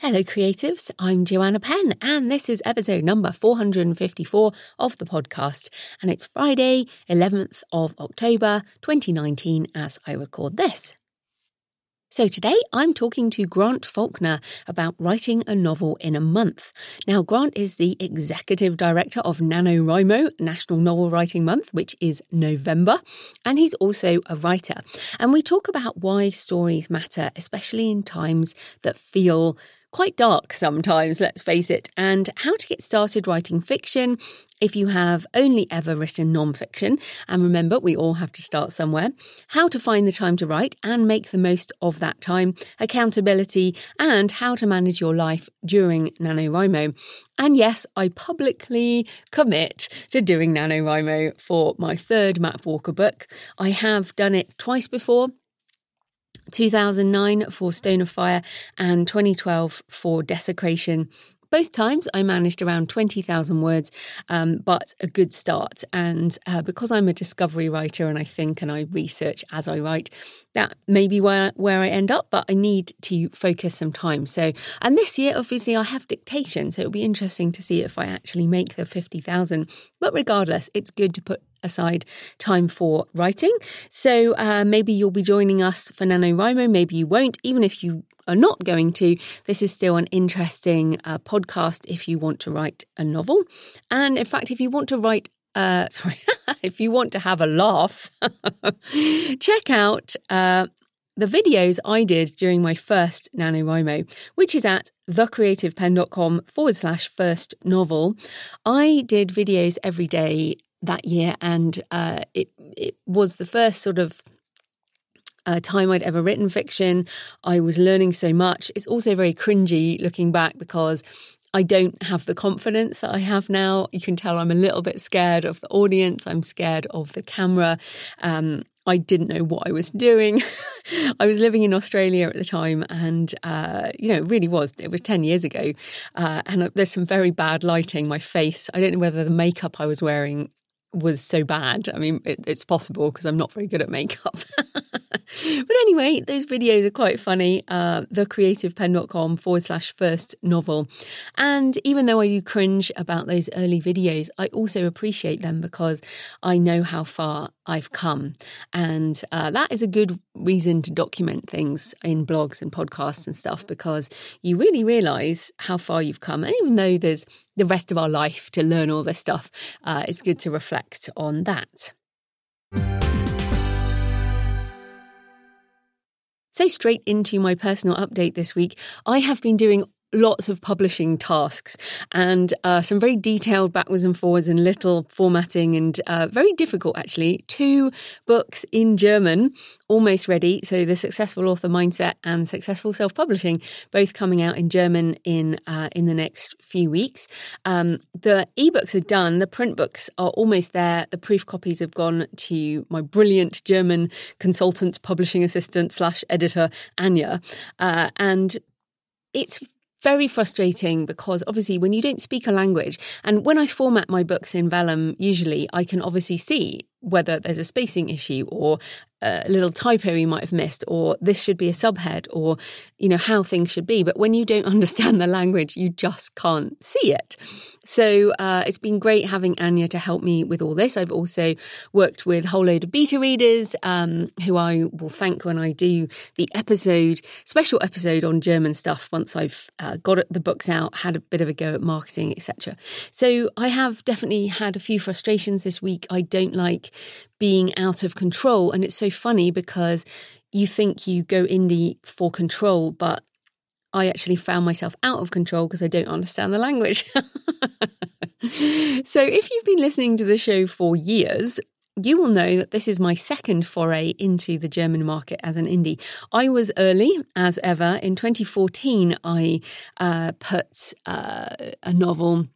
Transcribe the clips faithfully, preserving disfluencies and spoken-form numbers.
Hello creatives, I'm Joanna Penn and this is episode number four hundred fifty-four of the podcast, and it's Friday eleventh of October twenty nineteen as I record this. So today I'm talking to Grant Faulkner about writing a novel in a month. Now, Grant is the executive director of NaNoWriMo, National Novel Writing Month, which is November, and he's also a writer. And we talk about why stories matter, especially in times that feel quite dark sometimes, let's face it, and how to get started writing fiction if you have only ever written non-fiction. And remember, we all have to start somewhere. How to find the time to write and make the most of that time, accountability, and how to manage your life during NaNoWriMo. And yes, I publicly commit to doing NaNoWriMo for my third Matt Walker book. I have done it twice before, two thousand nine for Stone of Fire and twenty twelve for Desecration. Both times I managed around twenty thousand words, um, but a good start. And uh, because I'm a discovery writer and I think and I research as I write, that may be where, where I end up, but I need to focus some time. So, and this year, obviously, I have dictation, so it'll be interesting to see if I actually make the fifty thousand. But regardless, it's good to put aside time for writing. So uh, maybe you'll be joining us for NaNoWriMo, maybe you won't. Even if you are not going to, this is still an interesting uh, podcast if you want to write a novel. And in fact, if you want to write uh, sorry if you want to have a laugh, check out uh, the videos I did during my first NaNoWriMo, which is at the creative pen dot com forward slash first novel. I did videos every day that year, and uh, it it was the first sort of uh, time I'd ever written fiction. I was learning so much. It's also very cringy looking back because I don't have the confidence that I have now. You can tell I'm a little bit scared of the audience. I'm scared of the camera. Um, I didn't know what I was doing. I was living in Australia at the time, and, uh, you know, it really was. It was ten years ago, uh, and there's some very bad lighting. My face, I don't know whether the makeup I was wearing was so bad. I mean, it, it's possible because I'm not very good at makeup. But anyway, those videos are quite funny. Uh, the creative pen dot com forward slash first novel. And even though I do cringe about those early videos, I also appreciate them because I know how far I've come. And uh, that is a good reason to document things in blogs and podcasts and stuff, because you really realise how far you've come. And even though there's the rest of our life to learn all this stuff, uh, it's good to reflect on that. So straight into my personal update this week. I have been doing lots of publishing tasks and uh, some very detailed backwards and forwards and little formatting, and uh, very difficult actually. Two books in German, almost ready. So The Successful Author Mindset and Successful Self-Publishing, both coming out in German in uh, in the next few weeks. Um, the ebooks are done. The print books are almost there. The proof copies have gone to my brilliant German consultant, publishing assistant slash editor, Anya. Uh, and it's very frustrating because obviously when you don't speak a language, and when I format my books in vellum, usually I can obviously see whether there's a spacing issue or a little typo you might have missed, or this should be a subhead, or, you know, how things should be. But when you don't understand the language, you just can't see it. So uh, it's been great having Anya to help me with all this. I've also worked with a whole load of beta readers um, who I will thank when I do the episode, special episode on German stuff, once I've uh, got the books out, had a bit of a go at marketing, et cetera. So I have definitely had a few frustrations this week. I don't like being out of control, and it's so funny because you think you go indie for control, but I actually found myself out of control because I don't understand the language. So if you've been listening to the show for years, you will know that this is my second foray into the German market as an indie. I was early, as ever. In twenty fourteen, I uh, put uh, a novel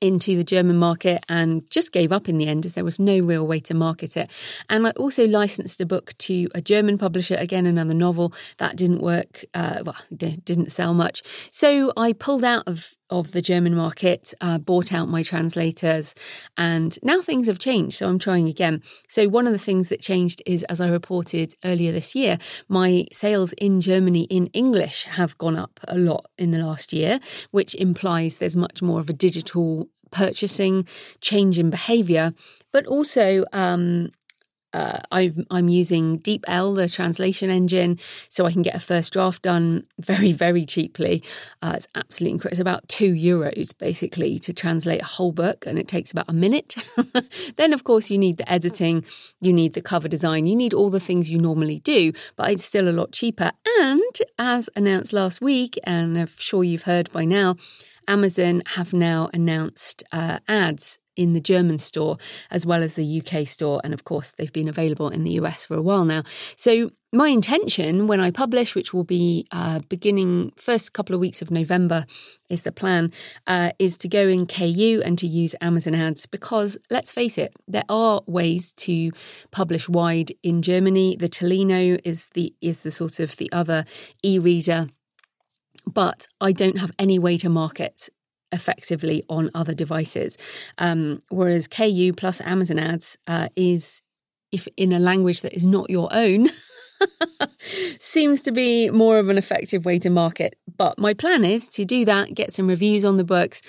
into the German market and just gave up in the end, as there was no real way to market it. And I also licensed a book to a German publisher, again another novel. That didn't work, uh, well, d- didn't sell much. So I pulled out of of the German market, uh, bought out my translators, and now things have changed, so I'm trying again. So one of the things that changed is, as I reported earlier this year, my sales in Germany in English have gone up a lot in the last year, which implies there's much more of a digital purchasing change in behaviour, but also um, Uh, I've, I'm using DeepL, the translation engine, so I can get a first draft done very, very cheaply. Uh, it's absolutely incredible. It's about two euros, basically, to translate a whole book, and it takes about a minute. Then, of course, you need the editing, you need the cover design, you need all the things you normally do, but it's still a lot cheaper. And, as announced last week, and I'm sure you've heard by now, Amazon have now announced uh, ads in the German store as well as the U K store. And of course, they've been available in the U S for a while now. So my intention when I publish, which will be uh, beginning first couple of weeks of November is the plan, uh, is to go in K U and to use Amazon ads because, let's face it, there are ways to publish wide in Germany. The Tolino is the is the sort of the other e-reader, but I don't have any way to market effectively on other devices. Um, whereas K U plus Amazon ads uh, is, if in a language that is not your own, seems to be more of an effective way to market. But my plan is to do that, get some reviews on the books,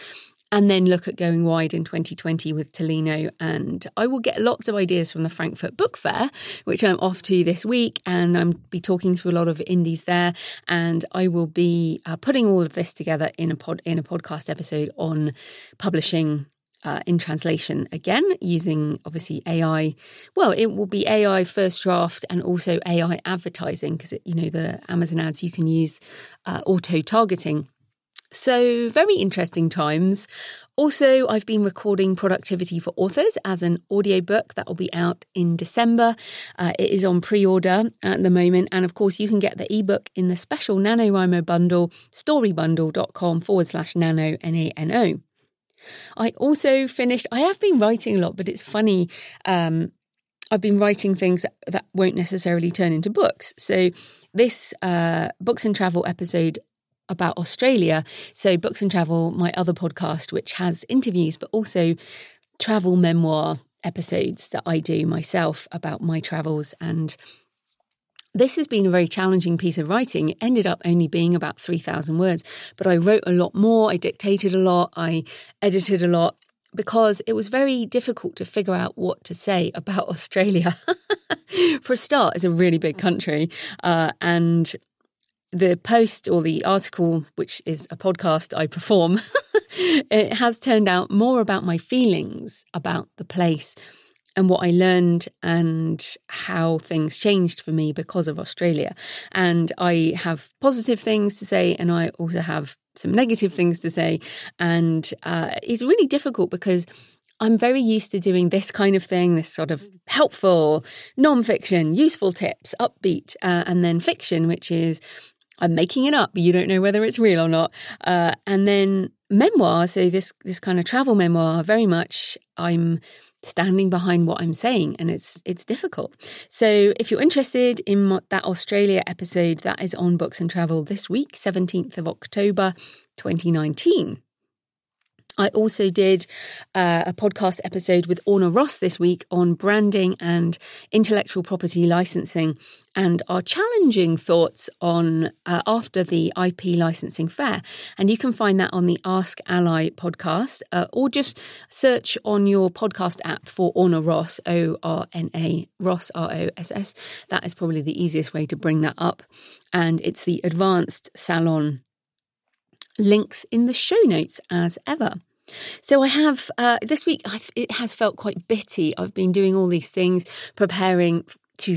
and then look at going wide in twenty twenty with Tolino. And I will get lots of ideas from the Frankfurt Book Fair, which I'm off to this week, and I'm be talking to a lot of indies there. And I will be uh, putting all of this together in a pod in a podcast episode on publishing uh, in translation again, using obviously A I. Well, it will be A I first draft and also A I advertising, because you know the Amazon ads you can use uh, auto targeting. So very interesting times. Also, I've been recording Productivity for Authors as an audiobook that will be out in December. Uh, it is on pre-order at the moment. And of course, you can get the ebook in the special NaNoWriMo bundle, storybundle.com forward slash nano, N A N O. I also finished, I have been writing a lot, but it's funny. Um, I've been writing things that, that won't necessarily turn into books. So this uh, Books and Travel episode about Australia. So Books and Travel, my other podcast, which has interviews, but also travel memoir episodes that I do myself about my travels. And this has been a very challenging piece of writing. It ended up only being about three thousand words, but I wrote a lot more. I dictated a lot. I edited a lot because it was very difficult to figure out what to say about Australia. For a start, it's a really big country. Uh, and The post or the article, which is a podcast I perform, it has turned out more about my feelings about the place and what I learned and how things changed for me because of Australia. And I have positive things to say, and I also have some negative things to say. And uh, it's really difficult because I'm very used to doing this kind of thing, this sort of helpful, non-fiction, useful tips, upbeat, uh, and then fiction, which is I'm making it up. You don't know whether it's real or not. Uh, and then memoir. So this this kind of travel memoir, very much I'm standing behind what I'm saying, and it's it's difficult. So if you're interested in my, that Australia episode, that is on Books and Travel this week, seventeenth of October, twenty nineteen. I also did uh, a podcast episode with Orna Ross this week on branding and intellectual property licensing and our challenging thoughts on uh, after the I P licensing fair. And you can find that on the Ask Ally podcast uh, or just search on your podcast app for Orna Ross, O R N A, Ross, R O S S. That is probably the easiest way to bring that up. And it's the Advanced Salon links in the show notes as ever. So I have, uh, this week, I've, it has felt quite bitty. I've been doing all these things, preparing to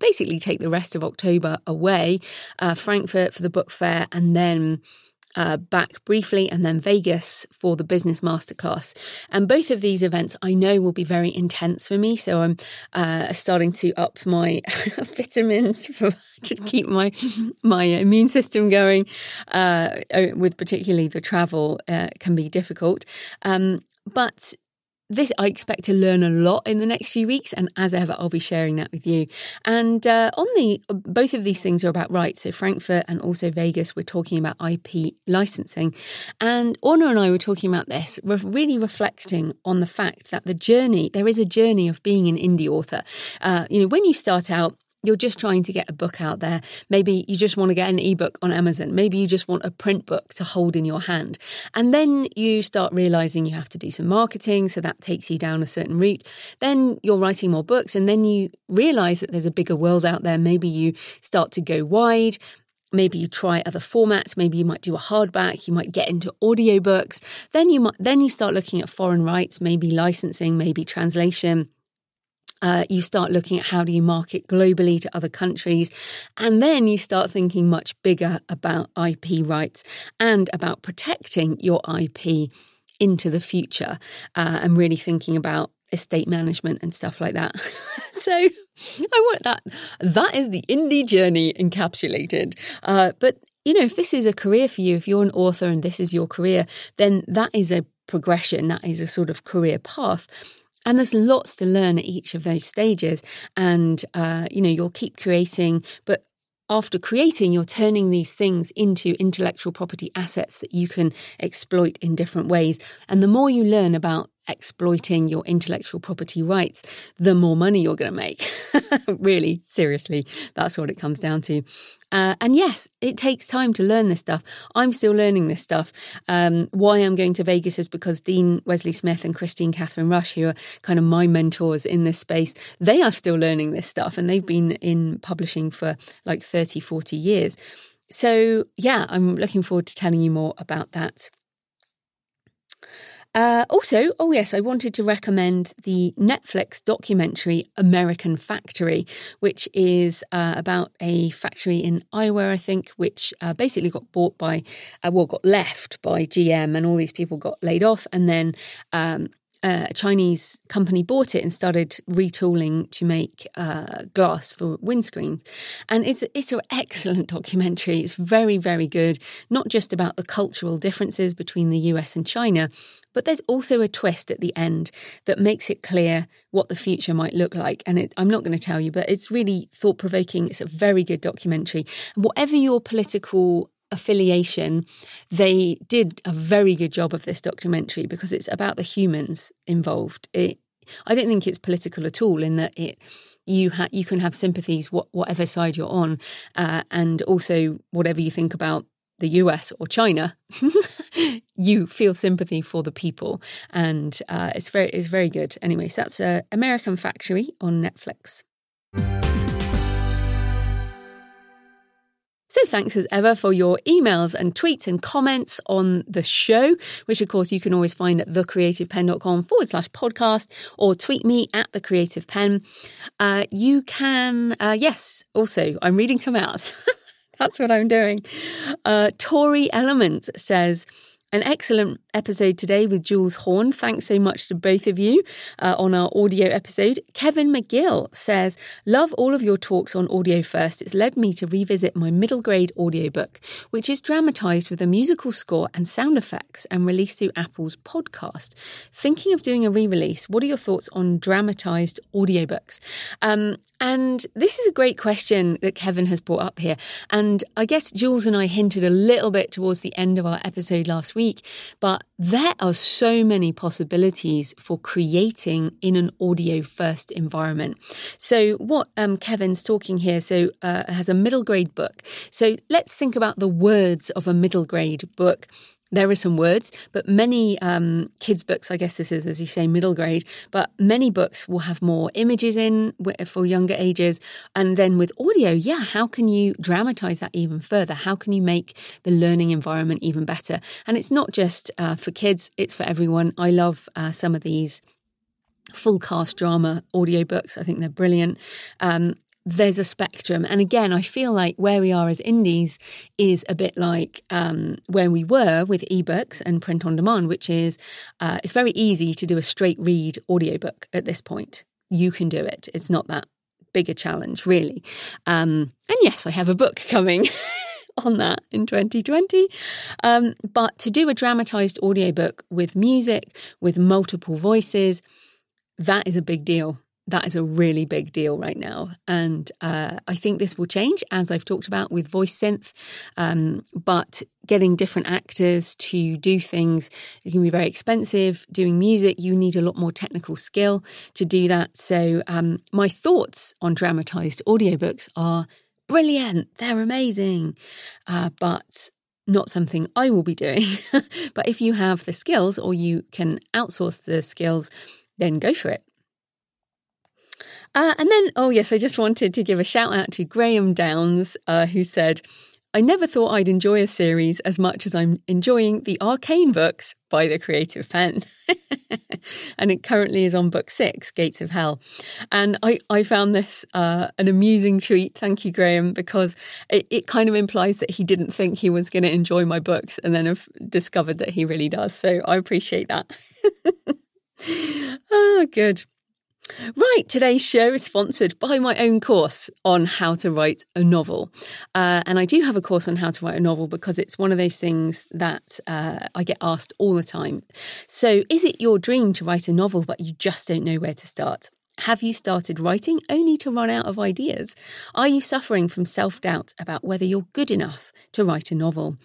basically take the rest of October away, uh, Frankfurt for the book fair, and then uh, back briefly, and then Vegas for the business masterclass. And both of these events I know will be very intense for me, so I'm uh, starting to up my vitamins for, to keep my my immune system going. Uh, with particularly the travel, uh, can be difficult, um, but. This, I expect to learn a lot in the next few weeks, and as ever, I'll be sharing that with you. And uh, on the, both of these things are about rights. So Frankfurt and also Vegas, we're talking about I P licensing. And Orna and I were talking about this, re- really reflecting on the fact that the journey, there is a journey of being an indie author. Uh, you know, when you start out, you're just trying to get a book out there. Maybe you just want to get an ebook on Amazon. Maybe you just want a print book to hold in your hand. And then you start realizing you have to do some marketing, so that takes you down a certain route. Then you're writing more books, and then you realize that there's a bigger world out there. Maybe you start to go wide. Maybe you try other formats. Maybe you might do a hardback. You might get into audiobooks. Then you might, then you start looking at foreign rights, maybe licensing, maybe translation. Uh, you start looking at how do you market globally to other countries, and then you start thinking much bigger about I P rights and about protecting your I P into the future, uh, and really thinking about estate management and stuff like that. So I want that. That is the indie journey encapsulated. Uh, but, you know, if this is a career for you, if you're an author and this is your career, then that is a progression. That is a sort of career path. And there's lots to learn at each of those stages. And, uh, you know, you'll keep creating. But after creating, you're turning these things into intellectual property assets that you can exploit in different ways. And the more you learn about exploiting your intellectual property rights, the more money you're going to make. Really, seriously, that's what it comes down to. Uh, and yes, it takes time to learn this stuff. I'm still learning this stuff. Um, why I'm going to Vegas is because Dean Wesley Smith and Christine Catherine Rush, who are kind of my mentors in this space, they are still learning this stuff, and they've been in publishing for like thirty, forty years. So yeah, I'm looking forward to telling you more about that. Uh, also, oh yes, I wanted to recommend the Netflix documentary American Factory, which is uh, about a factory in Iowa, I think, which uh, basically got bought by, uh, well, got left by G M, and all these people got laid off, and then um, uh, a Chinese company bought it and started retooling to make uh, glass for windscreens. And it's it's an excellent documentary. It's very, very good, not just about the cultural differences between the U S and China, but there's also a twist at the end that makes it clear what the future might look like. And it, I'm not going to tell you, but it's really thought-provoking. It's a very good documentary. Whatever your political affiliation, they did a very good job of this documentary because it's about the humans involved. It, I don't think it's political at all, in that it you ha- you can have sympathies wh- whatever side you're on, uh, and also whatever you think about the U S or China, you feel sympathy for the people, and uh, it's very, it's very good. Anyway, so that's uh, American Factory on Netflix. So thanks as ever for your emails and tweets and comments on the show, which of course you can always find at thecreativepen.com forward slash podcast or tweet me at thecreativepen. Uh, you can, uh, yes, also I'm reading some out. That's what I'm doing. Uh, Tori Element says, an excellent episode today with Jules Horn. Thanks so much to both of you uh, on our audio episode. Kevin McGill says, love all of your talks on Audio First. It's led me to revisit my middle grade audiobook, which is dramatised with a musical score and sound effects and released through Apple's podcast. Thinking of doing a re-release, what are your thoughts on dramatised audiobooks? Um, and this is a great question that Kevin has brought up here. And I guess Jules and I hinted a little bit towards the end of our episode last week. Week, but there are so many possibilities for creating in an audio first environment. So what um, Kevin's talking here, so uh, has a middle grade book. So let's think about the words of a middle grade book. There are some words, but many um, kids' books, I guess this is, as you say, middle grade, but many books will have more images in for younger ages. And then with audio, yeah, how can you dramatize that even further? How can you make the learning environment even better? And it's not just uh, for kids, it's for everyone. I love uh, some of these full cast drama audiobooks. I think they're brilliant. Um, there's a spectrum. And again, I feel like where we are as indies is a bit like um, where we were with ebooks and print on demand, which is uh, it's very easy to do a straight read audiobook at this point. You can do it. It's not that big a challenge, really. Um, and yes, I have a book coming on that in twenty twenty. Um, but to do a dramatized audiobook with music, with multiple voices, that is a big deal. That is a really big deal right now. And uh, I think this will change, as I've talked about, with voice synth. Um, but getting different actors to do things, it can be very expensive. Doing music, you need a lot more technical skill to do that. So um, my thoughts on dramatised audiobooks are brilliant. They're amazing. Uh, but not something I will be doing. But if you have the skills, or you can outsource the skills, then go for it. Uh, and then, oh yes, I just wanted to give a shout out to Graham Downs, uh, who said, I never thought I'd enjoy a series as much as I'm enjoying the Arcane books by the Creative Pen. And it currently is on book six, Gates of Hell. And I, I found this uh, an amusing treat. Thank you, Graham, because it, it kind of implies that he didn't think he was going to enjoy my books and then have discovered that he really does. So I appreciate that. Oh, good. Right, today's show is sponsored by my own course on how to write a novel. Uh, and I do have a course on how to write a novel because it's one of those things that uh, I get asked all the time. So is it your dream to write a novel, but you just don't know where to start? Have you started writing only to run out of ideas? Are you suffering from self-doubt about whether you're good enough to write a novel?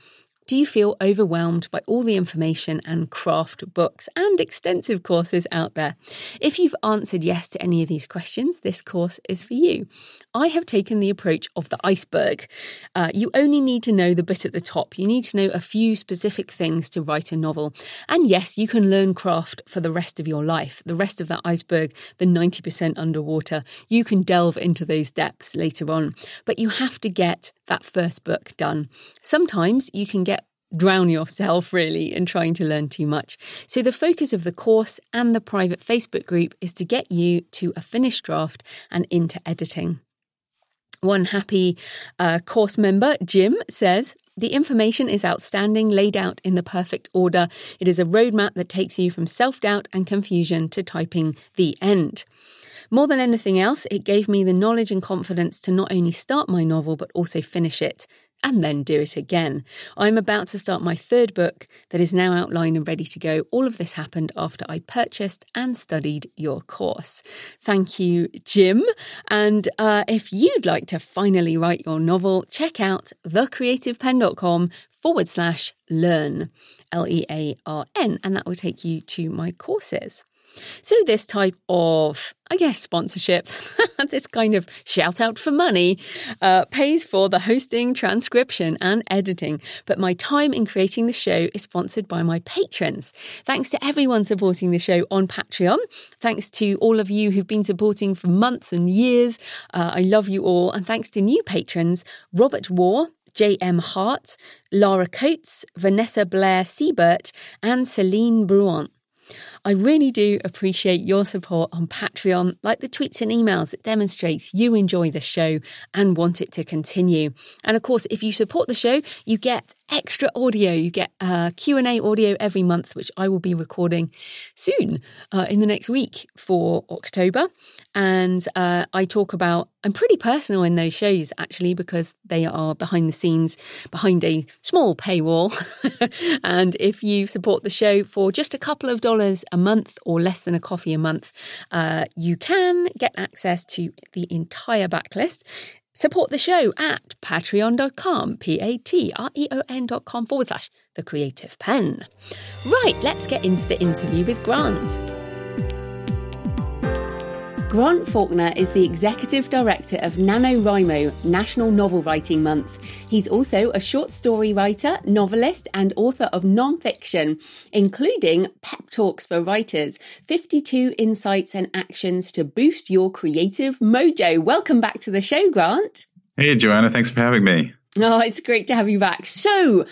Do you feel overwhelmed by all the information and craft books and extensive courses out there? If you've answered yes to any of these questions, this course is for you. I have taken the approach of the iceberg. Uh, you only need to know the bit at the top. You need to know a few specific things to write a novel. And yes, you can learn craft for the rest of your life, the rest of that iceberg, the ninety percent underwater. You can delve into those depths later on, but you have to get that first book done. Sometimes you can get drown yourself really in trying to learn too much. So the focus of the course and the private Facebook group is to get you to a finished draft and into editing. One happy uh, course member, Jim, says, the information is outstanding, laid out in the perfect order. It is a roadmap that takes you from self-doubt and confusion to typing the end. More than anything else, it gave me the knowledge and confidence to not only start my novel, but also finish it and then do it again. I'm about to start my third book that is now outlined and ready to go. All of this happened after I purchased and studied your course. Thank you, Jim. And uh, if you'd like to finally write your novel, check out the creative pen dot com forward slash learn, L E A R N, and that will take you to my courses. So this type of, I guess, sponsorship, this kind of shout out for money, uh, pays for the hosting, transcription and editing. But my time in creating the show is sponsored by my patrons. Thanks to everyone supporting the show on Patreon. Thanks to all of you who've been supporting for months and years. Uh, I love you all. And thanks to new patrons, Robert Waugh, J M Hart, Lara Coates, Vanessa Blair Siebert and Celine Bruant. I really do appreciate your support on Patreon, like the tweets and emails that demonstrates you enjoy the show and want it to continue. And of course, if you support the show, you get extra audio. You get uh, Q and A audio every month, which I will be recording soon uh, in the next week for October. And uh, I talk about, I'm pretty personal in those shows actually, because they are behind the scenes, behind a small paywall. And if you support the show for just a couple of dollars a month or less than a coffee a month, uh, you can get access to the entire backlist. Support the show at patreon dot com, P A T R E O N dot com forward slash the creative pen. Right, let's get into the interview with Grant. Grant Faulkner is the Executive Director of NaNoWriMo, National Novel Writing Month. He's also a short story writer, novelist and author of nonfiction, including Pep Talks for Writers, fifty-two Insights and Actions to Boost Your Creative Mojo. Welcome back to the show, Grant. Hey, Joanna. Thanks for having me. Oh, it's great to have you back. So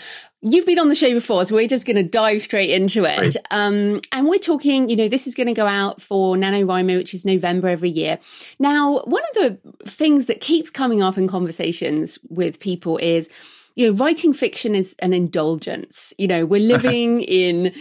You've been on the show before, so we're just going to dive straight into it. Right. Um, and we're talking, you know, this is going to go out for NaNoWriMo, which is November every year. Now, one of the things that keeps coming up in conversations with people is, you know, writing fiction is an indulgence. You know, we're living in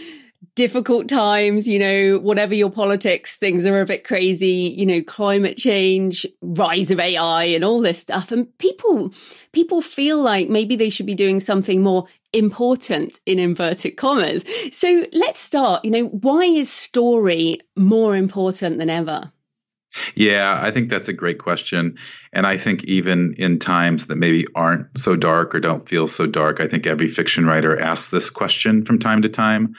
difficult times, you know, whatever your politics, things are a bit crazy, you know, climate change, rise of A I and all this stuff. And people, people feel like maybe they should be doing something more important in inverted commas. So let's start, you know, why is story more important than ever? Yeah, I think that's a great question. And I think even in times that maybe aren't so dark or don't feel so dark, I think every fiction writer asks this question from time to time,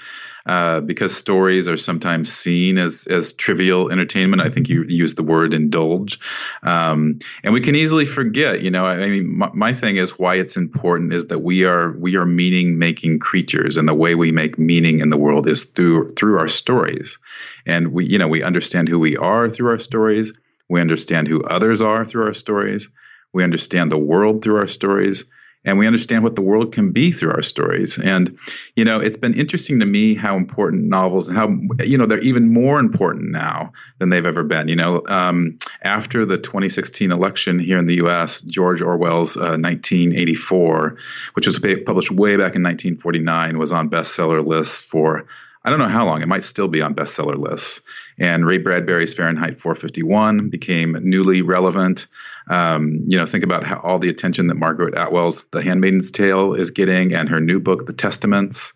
uh, because stories are sometimes seen as as trivial entertainment. I think you used the word indulge. Um, and we can easily forget, you know, I, I mean, my, my thing is why it's important is that we are we are meaning making creatures, and the way we make meaning in the world is through through our stories. And we, you know, we understand who we are through our stories. We understand who others are through our stories. We understand the world through our stories. And we understand what the world can be through our stories. And, you know, it's been interesting to me how important novels and how, you know, they're even more important now than they've ever been. You know, um, after the twenty sixteen election here in the U S, George Orwell's uh, nineteen eighty-four, which was published way back in nineteen forty-nine, was on bestseller lists for I don't know how long. It might still be on bestseller lists. And Ray Bradbury's Fahrenheit four fifty-one became newly relevant. Um, you know, think about how all the attention that Margaret Atwood's The Handmaid's Tale is getting, and her new book, The Testaments.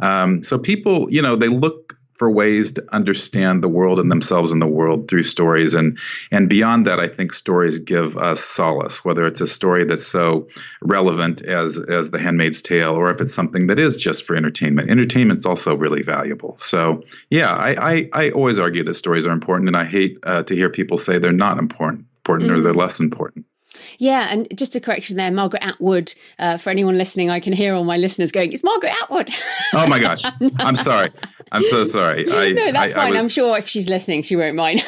Um, so people, you know, they look for ways to understand the world and themselves and the world through stories. And and beyond that, I think stories give us solace, whether it's a story that's so relevant as as The Handmaid's Tale, or if it's something that is just for entertainment. Entertainment's also really valuable. So, yeah, I, I, I always argue that stories are important, and I hate uh, to hear people say they're not important, important mm. or they're less important. Yeah, and just a correction there, Margaret Atwood, uh, for anyone listening, I can hear all my listeners going, it's Margaret Atwood. Oh my gosh, I'm sorry. I'm so sorry. I, no, that's I, fine. I was... I'm sure if she's listening, she won't mind.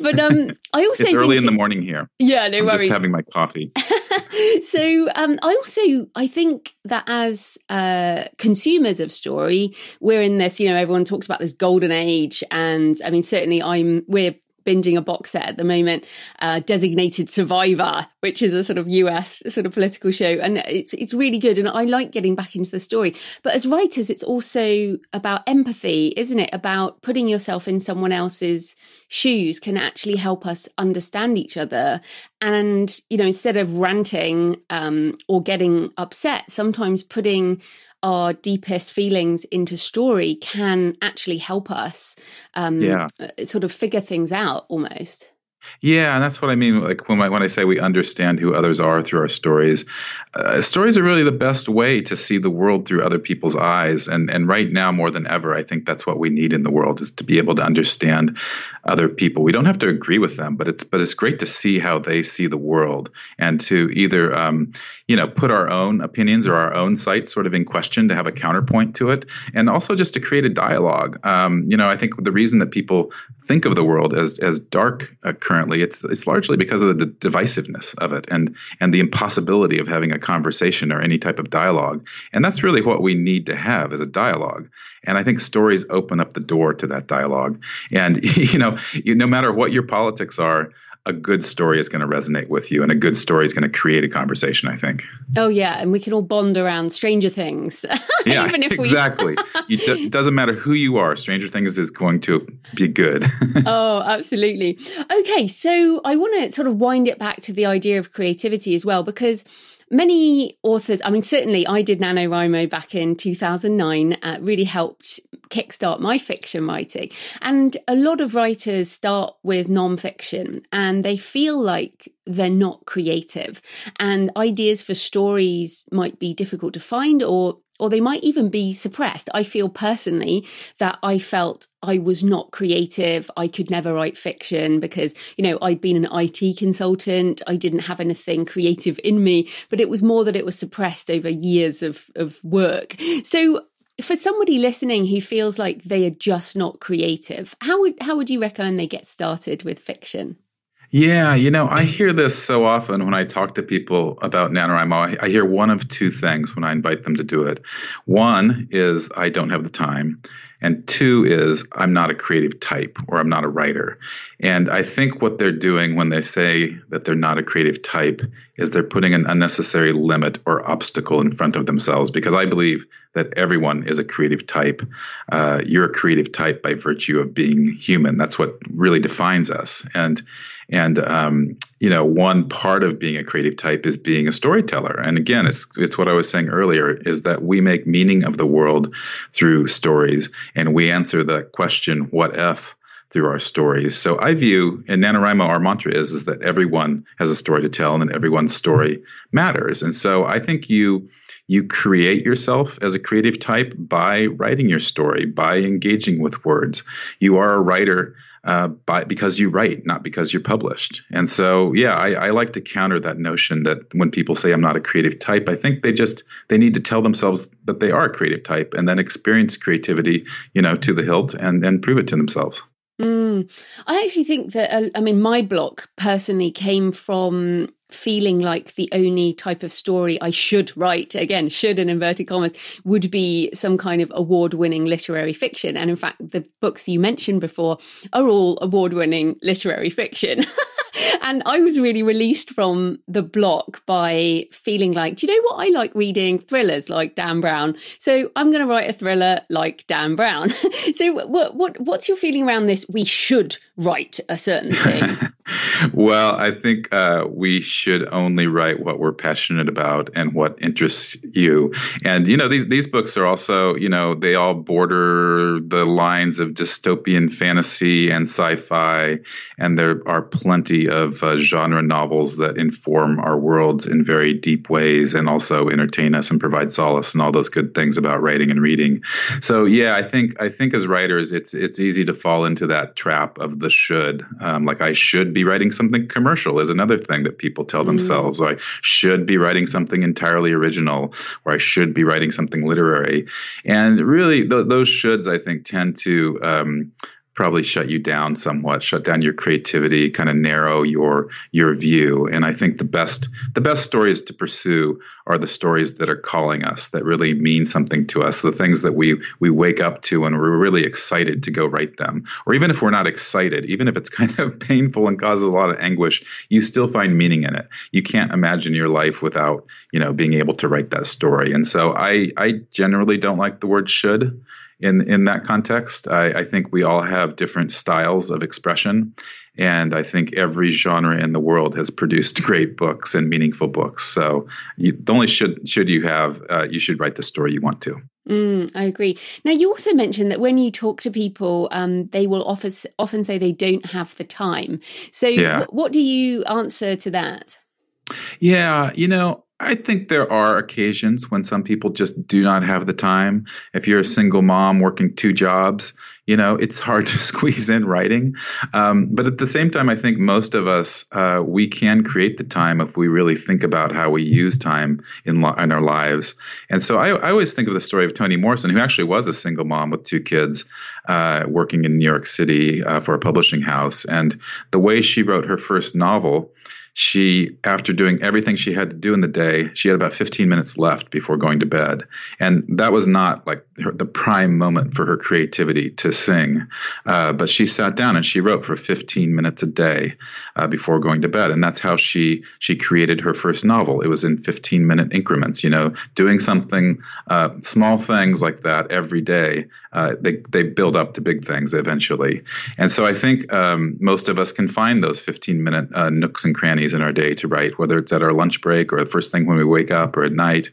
But um, I also it's think early in it's... the morning here. Yeah, no I'm worries. I'm just having my coffee. So um, I also, I think that as uh, consumers of story, we're in this, you know, everyone talks about this golden age. And I mean, certainly I'm, we're, binging a box set at the moment, uh, Designated Survivor, which is a sort of U S sort of political show. And it's it's really good. And I like getting back into the story. But as writers, it's also about empathy, isn't it? About putting yourself in someone else's shoes can actually help us understand each other. And, you know, instead of ranting um, or getting upset, sometimes putting our deepest feelings into story can actually help us um, yeah. sort of figure things out almost. Yeah, and that's what I mean. Like when I, when I say we understand who others are through our stories, uh, stories are really the best way to see the world through other people's eyes. And and right now more than ever, I think that's what we need in the world is to be able to understand other people. We don't have to agree with them, but it's but it's great to see how they see the world and to either um, you know put our own opinions or our own sight sort of in question to have a counterpoint to it, and also just to create a dialogue. Um, you know, I think the reason that people think of the world as as dark uh, currently, it's it's largely because of the divisiveness of it and and the impossibility of having a conversation or any type of dialogue. And that's really what we need to have is a dialogue. And I think stories open up the door to that dialogue. And you know, you, no matter what your politics are, a good story is going to resonate with you, and a good story is going to create a conversation, I think. Oh, yeah. And we can all bond around Stranger Things. Yeah, even if exactly. We... It do- doesn't matter who you are. Stranger Things is going to be good. Oh, absolutely. Okay. So I want to sort of wind it back to the idea of creativity as well, because many authors, I mean, certainly I did NaNoWriMo back in two thousand nine, uh, really helped kickstart my fiction writing. And a lot of writers start with nonfiction and they feel like they're not creative, and ideas for stories might be difficult to find, or or they might even be suppressed. I feel personally that I felt I was not creative. I could never write fiction because, you know, I'd been an I T consultant. I didn't have anything creative in me, but it was more that it was suppressed over years of, of work. So for somebody listening who feels like they are just not creative, how would, how would you recommend they get started with fiction? Yeah, you know, I hear this so often when I talk to people about NaNoWriMo. I, I hear one of two things when I invite them to do it. One is I don't have the time. And two is I'm not a creative type, or I'm not a writer. And I think what they're doing when they say that they're not a creative type is they're putting an unnecessary limit or obstacle in front of themselves, because I believe that everyone is a creative type. Uh, you're a creative type by virtue of being human. That's what really defines us. And and um, you know, one part of being a creative type is being a storyteller. And again, it's it's what I was saying earlier, is that we make meaning of the world through stories, and we answer the question, what if, through our stories. So I view, in NaNoWriMo, our mantra is, is that everyone has a story to tell, and that everyone's story matters. And so I think you you create yourself as a creative type by writing your story, by engaging with words. You are a writer uh, by because you write, not because you're published. And so, yeah, I, I like to counter that notion that when people say I'm not a creative type, I think they just they need to tell themselves that they are a creative type, and then experience creativity, you know, to the hilt, and and prove it to themselves. Mm. I actually think that, uh, I mean, my block personally came from feeling like the only type of story I should write, again, should in inverted commas, would be some kind of award-winning literary fiction. And in fact, the books you mentioned before are all award-winning literary fiction. And I was really released from the block by feeling like, do you know what? I like reading thrillers like Dan Brown, so I'm going to write a thriller like Dan Brown. So what, what what's your feeling around this? We should write a certain thing. Well, I think uh, we should only write what we're passionate about and what interests you. And, you know, these, these books are also, you know, they all border the lines of dystopian fantasy and sci-fi. And there are plenty of uh, genre novels that inform our worlds in very deep ways, and also entertain us and provide solace and all those good things about writing and reading. So, yeah, I think I think as writers, it's it's easy to fall into that trap of the should, um, like I should be writing something commercial is another thing that people tell themselves. Mm. Or I should be writing something entirely original, or I should be writing something literary. And really, th- those shoulds, I think, tend to um, probably shut you down somewhat, shut down your creativity, kind of narrow your your view. And I think the best the best stories to pursue are the stories that are calling us, that really mean something to us, the things that we we wake up to and we're really excited to go write them. Or even if we're not excited, even if it's kind of painful and causes a lot of anguish, you still find meaning in it. You can't imagine your life without, you know, being able to write that story. And so I I generally don't like the word should. In in that context, I, I think we all have different styles of expression, and I think every genre in the world has produced great books and meaningful books. So you, the only should should you have, uh, you should write the story you want to. Mm, I agree. Now, you also mentioned that when you talk to people, um, they will often, often say they don't have the time. So yeah. w- what do you answer to that? Yeah, you know, I think there are occasions when some people just do not have the time. If you're a single mom working two jobs, you know, it's hard to squeeze in writing. Um, but at the same time, I think most of us, uh, we can create the time if we really think about how we use time in, lo- in our lives. And so I, I always think of the story of Toni Morrison, who actually was a single mom with two kids uh, working in New York City uh, for a publishing house. And the way she wrote her first novel, she, after doing everything she had to do in the day, she had about fifteen minutes left before going to bed. And that was not like her, the prime moment for her creativity to sing. Uh, but she sat down and she wrote for fifteen minutes a day uh, before going to bed. And that's how she she created her first novel. It was in fifteen minute increments, you know, doing something, uh, small things like that every day. Uh, they, they build up to big things eventually. And so I think um, most of us can find those fifteen minute uh, nooks and crannies in our day to write, whether it's at our lunch break or the first thing when we wake up or at night.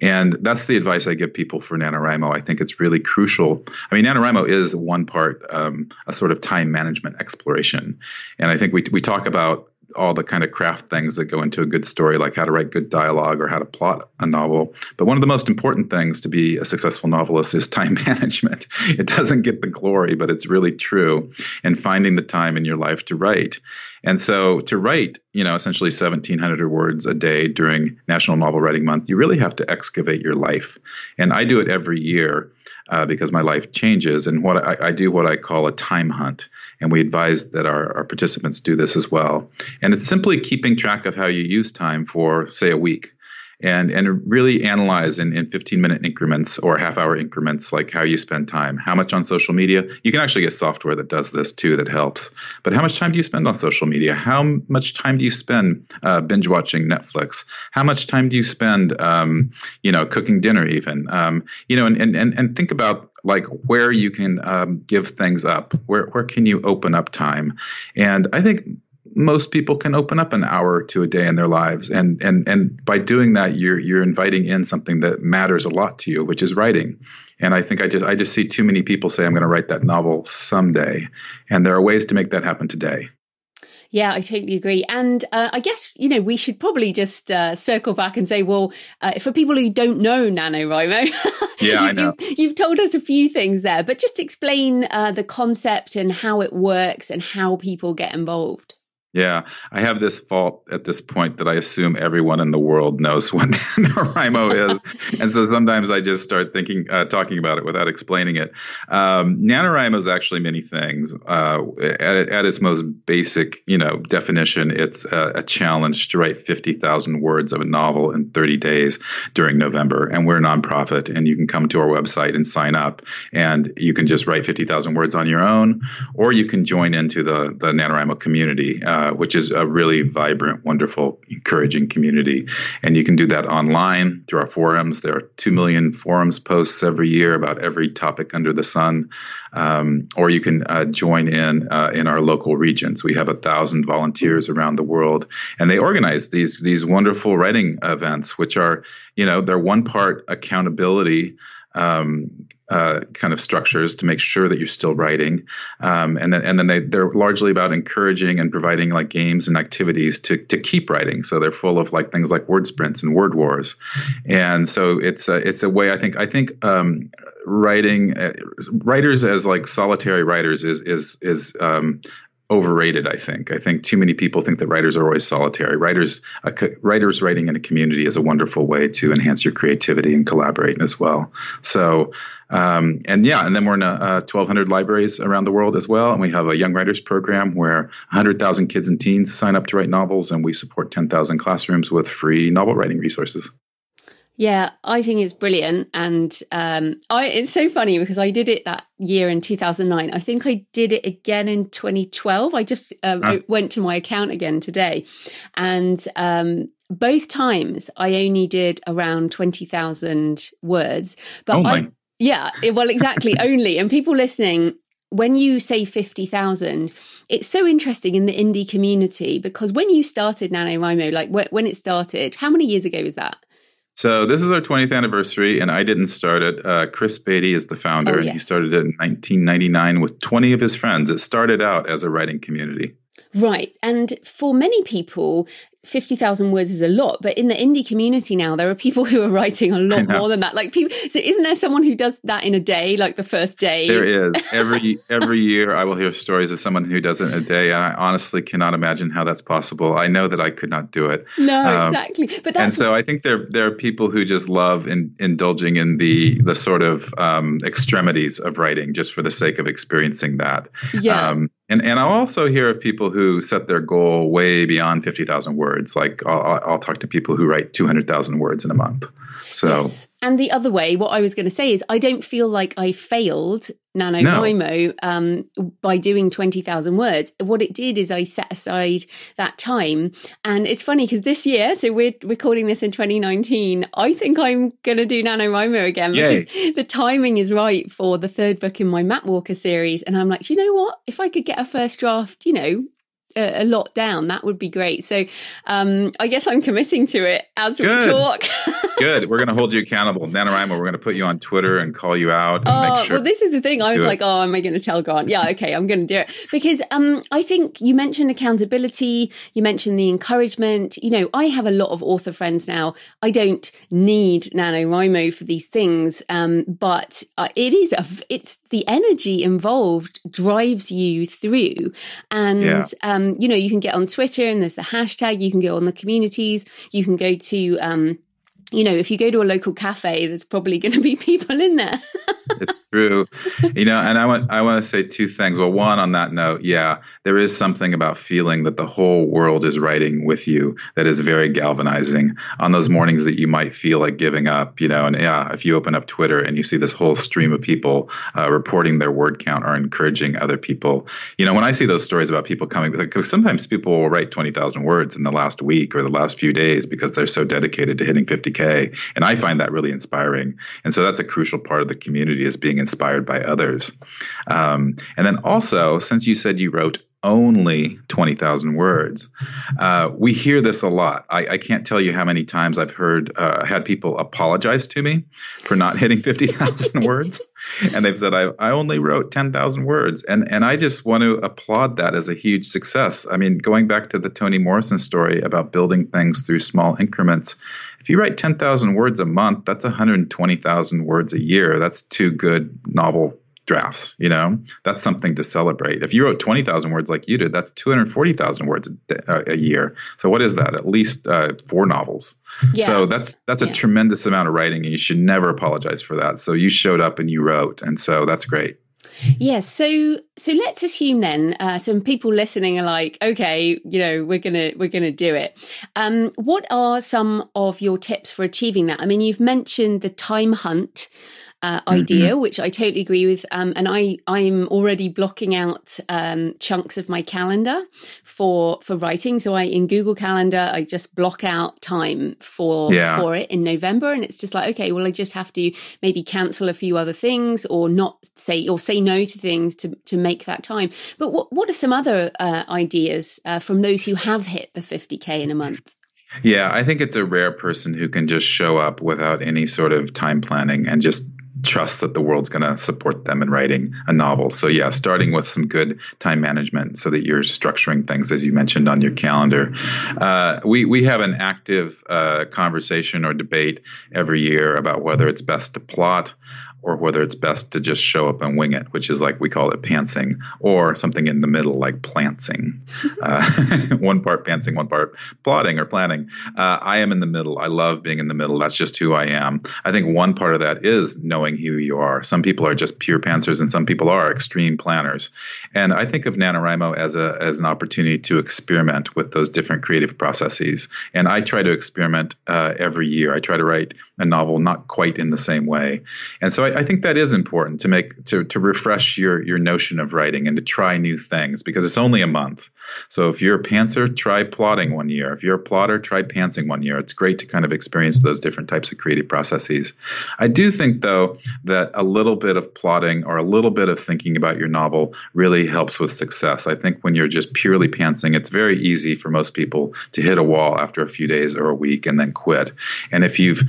And that's the advice I give people for NaNoWriMo. I think it's really crucial. I mean, NaNoWriMo is one part um, a sort of time management exploration. And I think we we talk about all the kind of craft things that go into a good story, like how to write good dialogue or how to plot a novel. But one of the most important things to be a successful novelist is time management. It doesn't get the glory, but it's really true. And finding the time in your life to write. And so to write, you know, essentially seventeen hundred words a day during National Novel Writing Month, you really have to excavate your life. And I do it every year. uh, because my life changes. And what I, I do what I call a time hunt. And we advise that our, our participants do this as well. And it's simply keeping track of how you use time for, say, a week. And and really analyze in, in fifteen-minute increments or half-hour increments, like how you spend time, how much on social media. You can actually get software that does this, too, that helps. But how much time do you spend on social media? How much time do you spend uh, binge-watching Netflix? How much time do you spend, um, you know, cooking dinner even? Um, you know, and, and, and think about, like, where you can um, give things up. Where, where can you open up time? And I think most people can open up an hour to a day in their lives. And, and, and by doing that, you're, you're inviting in something that matters a lot to you, which is writing. And I think I just, I just see too many people say, I'm going to write that novel someday. And there are ways to make that happen today. Yeah, I totally agree. And uh, I guess, you know, we should probably just uh, circle back and say, well, uh, for people who don't know NaNoWriMo, yeah, you, I know. You, you've told us a few things there, but just explain uh, the concept and how it works and how people get involved. Yeah, I have this fault at this point that I assume everyone in the world knows what NaNoWriMo is. And so sometimes I just start thinking, uh, talking about it without explaining it. Um, NaNoWriMo is actually many things. Uh, at, at its most basic, you know, definition, it's a, a challenge to write fifty thousand words of a novel in thirty days during November. And we're a nonprofit, and you can come to our website and sign up, and you can just write fifty thousand words on your own, or you can join into the, the NaNoWriMo community. Uh, Uh, which is a really vibrant, wonderful, encouraging community. And you can do that online through our forums. There are two million forums posts every year about every topic under the sun. Um, or you can uh, join in uh, in our local regions. We have one thousand volunteers around the world. And they organize these, these wonderful writing events, which are, you know, they're one part accountability Um, uh, kind of structures to make sure that you're still writing. Um, and then, and then they, they're largely about encouraging and providing like games and activities to, to keep writing. So they're full of like things like word sprints and word wars. And so it's a, it's a way I think, I think um, writing uh, writers as like solitary writers is, is, is um, overrated. I think, I think too many people think that writers are always solitary. Writers, uh, co- writers writing in a community is a wonderful way to enhance your creativity and collaborate as well. So, um, and yeah, and then we're in uh, twelve hundred libraries around the world as well. And we have a young writers program where one hundred thousand kids and teens sign up to write novels, and we support ten thousand classrooms with free novel writing resources. Yeah, I think it's brilliant. And um, I it's so funny because I did it that year in two thousand nine. I think I did it again in twenty twelve. I just uh, ah. went to my account again today. And um, both times I only did around twenty thousand words. But oh I, yeah, it, well, exactly. only. And people listening, when you say fifty thousand, it's so interesting in the indie community because when you started NaNoWriMo, like wh- when it started, how many years ago was that? So this is our twentieth anniversary, and I didn't start it. Uh, Chris Beatty is the founder, oh, yes. and he started it in nineteen ninety-nine with twenty of his friends. It started out as a writing community. Right. And for many people, fifty thousand words is a lot. But in the indie community now, there are people who are writing a lot more than that. Like people, so isn't there someone who does that in a day, like the first day? There is. Every every year I will hear stories of someone who does it in a day. And I honestly cannot imagine how that's possible. I know that I could not do it. No, um, exactly. But that's and so I think there, there are people who just love in, indulging in the, the sort of um, extremities of writing just for the sake of experiencing that. Yeah. Um, And and I also hear of people who set their goal way beyond fifty thousand words. Like I'll, I'll talk to people who write two hundred thousand words in a month. So yes. And the other way, what I was going to say is I don't feel like I failed NaNoWriMo no. um, by doing twenty thousand words. What it did is I set aside that time. And it's funny because this year, so we're recording this in twenty nineteen, I think I'm going to do NaNoWriMo again Yay. because the timing is right for the third book in my Matt Walker series. And I'm like, you know what? If I could get a first draft, you know, a lot down, that would be great. So um, I guess I'm committing to it as Good. we talk. Good. We're going to hold you accountable. NaNoWriMo, we're going to put you on Twitter and call you out. And oh, make sure well, this is the thing. I was like, it. oh, am I going to tell Grant? Yeah, okay, I'm going to do it. Because um, I think you mentioned accountability. You mentioned the encouragement. You know, I have a lot of author friends now. I don't need NaNoWriMo for these things. Um, but uh, it is, a, it's the energy involved drives you through. And, yeah. um, you know, you can get on Twitter and there's a hashtag, you can go on the communities, you can go to, um, you know, if you go to a local cafe, there's probably going to be people in there. It's true. You know, and I want I want to say two things. Well, one, on that note, yeah, there is something about feeling that the whole world is writing with you that is very galvanizing on those mornings that you might feel like giving up, you know. And yeah, if you open up Twitter and you see this whole stream of people uh, reporting their word count or encouraging other people, you know, when I see those stories about people coming, because sometimes people will write twenty thousand words in the last week or the last few days because they're so dedicated to hitting fifty K. And I find that really inspiring. And so that's a crucial part of the community, is being inspired by others. Um, and then also, since you said you wrote only twenty thousand words. Uh, we hear this a lot. I, I can't tell you how many times I've heard, uh, had people apologize to me for not hitting fifty thousand words. And they've said, I, I only wrote ten thousand words. And, and I just want to applaud that as a huge success. I mean, going back to the Toni Morrison story about building things through small increments, if you write ten thousand words a month, that's one hundred twenty thousand words a year. That's two good novel drafts, you know, that's something to celebrate. If you wrote twenty thousand words like you did, that's two hundred forty thousand words a, a year. So what is that? At least uh, four novels. Yeah. So that's that's a yeah. tremendous amount of writing, and you should never apologize for that. So you showed up and you wrote, and so that's great. Yes. Yeah, so so let's assume then uh, some people listening are like, okay, you know, we're gonna we're gonna do it. Um, what are some of your tips for achieving that? I mean, you've mentioned the time hunt Uh, idea, mm-hmm. which I totally agree with. Um, and I, I'm already blocking out um, chunks of my calendar for for writing. So I, in Google Calendar, I just block out time for, yeah. for it in November. And it's just like, okay, well, I just have to maybe cancel a few other things or not say, or say no to things to, to make that time. But what, what are some other uh, ideas uh, from those who have hit the fifty K in a month? Yeah, I think it's a rare person who can just show up without any sort of time planning and just trust that the world's going to support them in writing a novel. So yeah, starting with some good time management so that you're structuring things, as you mentioned, on your calendar. Uh, we, we have an active uh, conversation or debate every year about whether it's best to plot or whether it's best to just show up and wing it, which is like we call it pantsing, or something in the middle like plantsing. Uh, one part pantsing, one part plotting or planning. Uh, I am in the middle. I love being in the middle. That's just who I am. I think one part of that is knowing who you are. Some people are just pure pantsers, and some people are extreme planners. And I think of NaNoWriMo as a as an opportunity to experiment with those different creative processes. And I try to experiment uh, every year. I try to write a novel not quite in the same way. And so I I think that is important to make to, to refresh your your notion of writing and to try new things, because it's only a month. So if you're a pantser, try plotting one year. If you're a plotter, try pantsing one year. It's great to kind of experience those different types of creative processes. I do think, though, that a little bit of plotting or a little bit of thinking about your novel really helps with success. I think when you're just purely pantsing, it's very easy for most people to hit a wall after a few days or a week and then quit. And if you've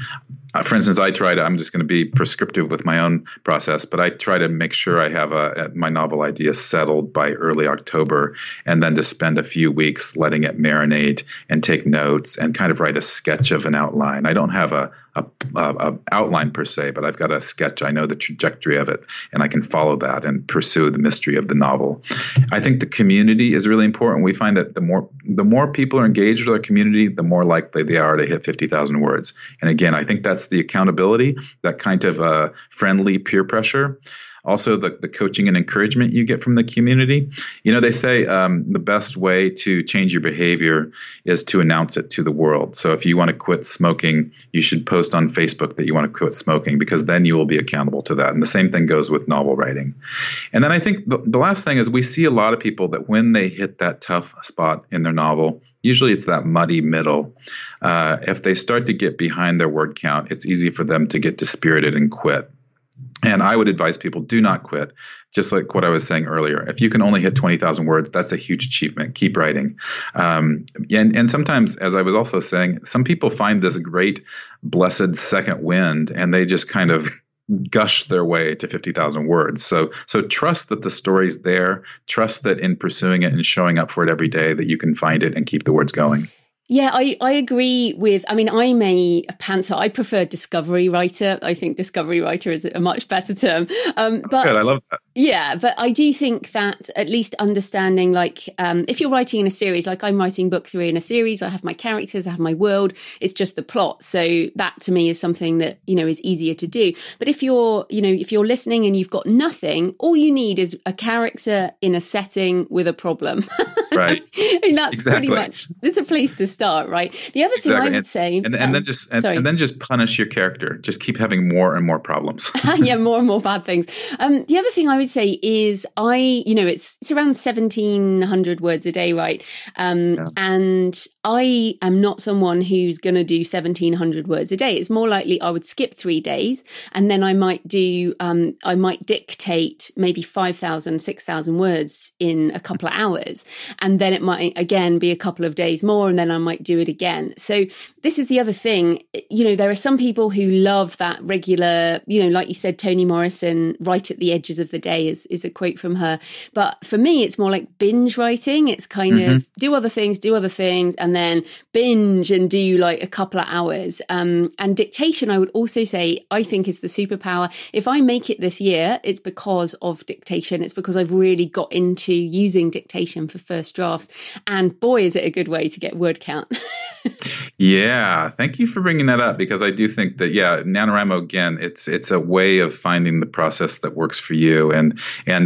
Uh, for instance, I try to, I'm just going to be prescriptive with my own process, but I try to make sure I have a, a, my novel idea settled by early October, and then to spend a few weeks letting it marinate and take notes and kind of write a sketch of an outline. I don't have a, a, a, a outline per se, but I've got a sketch. I know the trajectory of it, and I can follow that and pursue the mystery of the novel. I think the community is really important. We find that the more, the more people are engaged with our community, the more likely they are to hit fifty thousand words. And again, I think that's the accountability, that kind of uh, friendly peer pressure. Also, the, the coaching and encouragement you get from the community. You know, they say um, the best way to change your behavior is to announce it to the world. So if you want to quit smoking, you should post on Facebook that you want to quit smoking, because then you will be accountable to that. And the same thing goes with novel writing. And then I think the, the last thing is, we see a lot of people that when they hit that tough spot in their novel, usually it's that muddy middle. Uh, if they start to get behind their word count, it's easy for them to get dispirited and quit. And I would advise people, do not quit. Just like what I was saying earlier, if you can only hit twenty thousand words, that's a huge achievement. Keep writing. Um, and, and sometimes, as I was also saying, some people find this great blessed second wind, and they just kind of gush their way to fifty thousand words. So so trust that the story's there. Trust that in pursuing it and showing up for it every day, that you can find it and keep the words going. Yeah, I, I agree with, I mean, I'm a, a pantser. I prefer discovery writer. I think discovery writer is a much better term. Um, but, Good, I love that. Yeah, but I do think that at least understanding, like, um, if you're writing in a series, like I'm writing book three in a series, I have my characters, I have my world, it's just the plot. So that to me is something that, you know, is easier to do. But if you're, you know, if you're listening and you've got nothing, all you need is a character in a setting with a problem. Right. I mean, that's exactly. pretty much, it's a place to start, right? The other exactly. thing I would and, say. And, and um, then just, and, and then just punish your character. Just keep having more and more problems. Yeah, more and more bad things. Um, the other thing I would say is I, you know, it's it's around seventeen hundred words a day, right? Um, yeah. And I am not someone who's going to do seventeen hundred words a day. It's more likely I would skip three days and then I might do, um, I might dictate maybe five thousand, six thousand words in a couple of hours. And then it might, again, be a couple of days more and then I might do it again. So this is the other thing. You know, there are some people who love that regular, you know, like you said, Toni Morrison, right at the edges of the day. Is, is a quote from her. But for me, it's more like binge writing. It's kind mm-hmm. of do other things, do other things, and then binge and do like a couple of hours. Um, and dictation, I would also say, I think is the superpower. If I make it this year, it's because of dictation. It's because I've really got into using dictation for first drafts. And boy, is it a good way to get word count. Yeah. Thank you for bringing that up, because I do think that, yeah, NaNoWriMo, again, it's, it's a way of finding the process that works for you. And And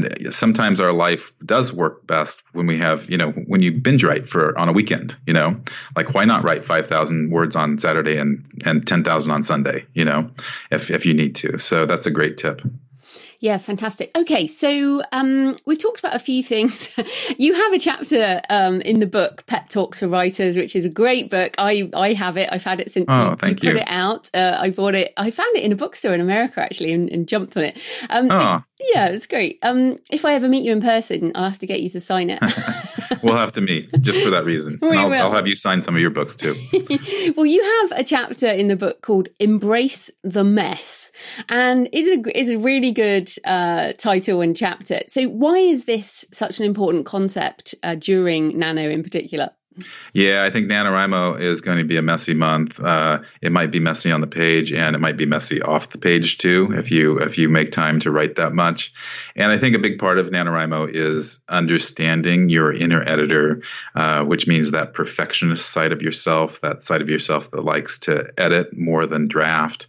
and sometimes our life does work best when we have, you know, when you binge write for on a weekend, you know, like why not write five thousand words on Saturday and, and ten thousand on Sunday, you know, if if you need to. So that's a great tip. Yeah, fantastic. Okay, so um, we've talked about a few things. You have a chapter um, in the book, Pep Talks for Writers, which is a great book. I, I have it. I've had it since oh, you, thank you put you. it out. Uh, I bought it. I found it in a bookstore in America, actually, and, and jumped on it. Um, oh. it, yeah, it was great. Um, if I ever meet you in person, I'll have to get you to sign it. We'll have to meet just for that reason. And I'll, I'll have you sign some of your books, too. Well, you have a chapter in the book called Embrace the Mess. And it's a, it's a really good Uh, title and chapter. So why is this such an important concept uh, during Nano in particular? Yeah, I think NaNoWriMo is going to be a messy month. Uh, it might be messy on the page, and it might be messy off the page too, if you if you make time to write that much. And I think a big part of NaNoWriMo is understanding your inner editor, uh, which means that perfectionist side of yourself, that side of yourself that likes to edit more than draft.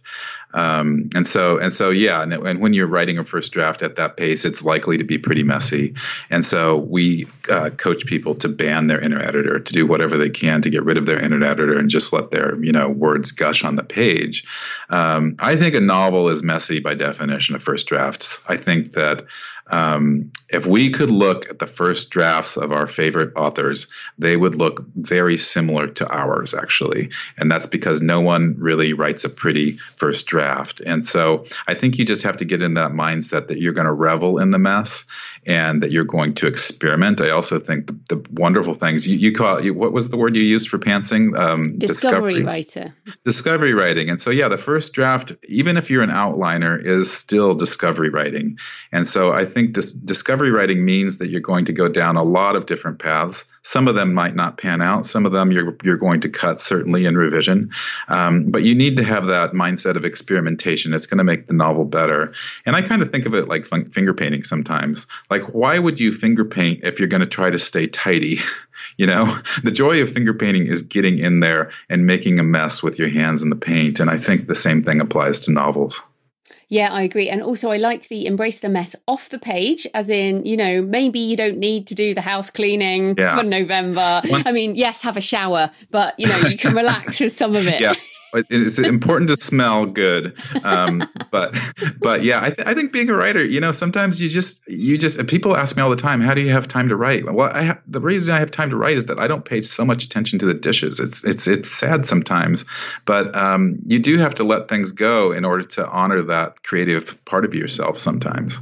Um, and so, and so, yeah. And, and when you're writing a first draft at that pace, it's likely to be pretty messy. And so we uh, coach people to ban their inner editor, to do whatever they can to get rid of their inner editor and just let their, you know, words gush on the page. Um, I think a novel is messy by definition of first drafts. I think that, um, if we could look at the first drafts of our favorite authors, they would look very similar to ours, actually. And that's because no one really writes a pretty first draft. Draft. And so I think you just have to get in that mindset that you're going to revel in the mess and that you're going to experiment. I also think the, the wonderful things you, you call you, what was the word you used for pantsing? Um, discovery, discovery writer. Discovery writing. And so, yeah, the first draft, even if you're an outliner, is still discovery writing. And so I think this discovery writing means that you're going to go down a lot of different paths. Some of them might not pan out. Some of them you're, you're going to cut, certainly in revision. Um, but you need to have that mindset of experience. Experimentation. It's going to make the novel better. And I kind of think of it like f- finger painting sometimes. Like, why would you finger paint if you're going to try to stay tidy? You know, the joy of finger painting is getting in there and making a mess with your hands in the paint. And I think the same thing applies to novels. Yeah, I agree. And also I like the embrace the mess off the page, as in, you know, maybe you don't need to do the house cleaning yeah. for November. One- I mean, yes, have a shower, but, you know, you can relax with some of it. Yeah. It's important to smell good, um, but but yeah, I, th- I think being a writer, you know, sometimes you just you just people ask me all the time, how do you have time to write? Well, I ha- the reason I have time to write is that I don't pay so much attention to the dishes. It's it's it's sad sometimes, but um, you do have to let things go in order to honor that creative part of yourself sometimes.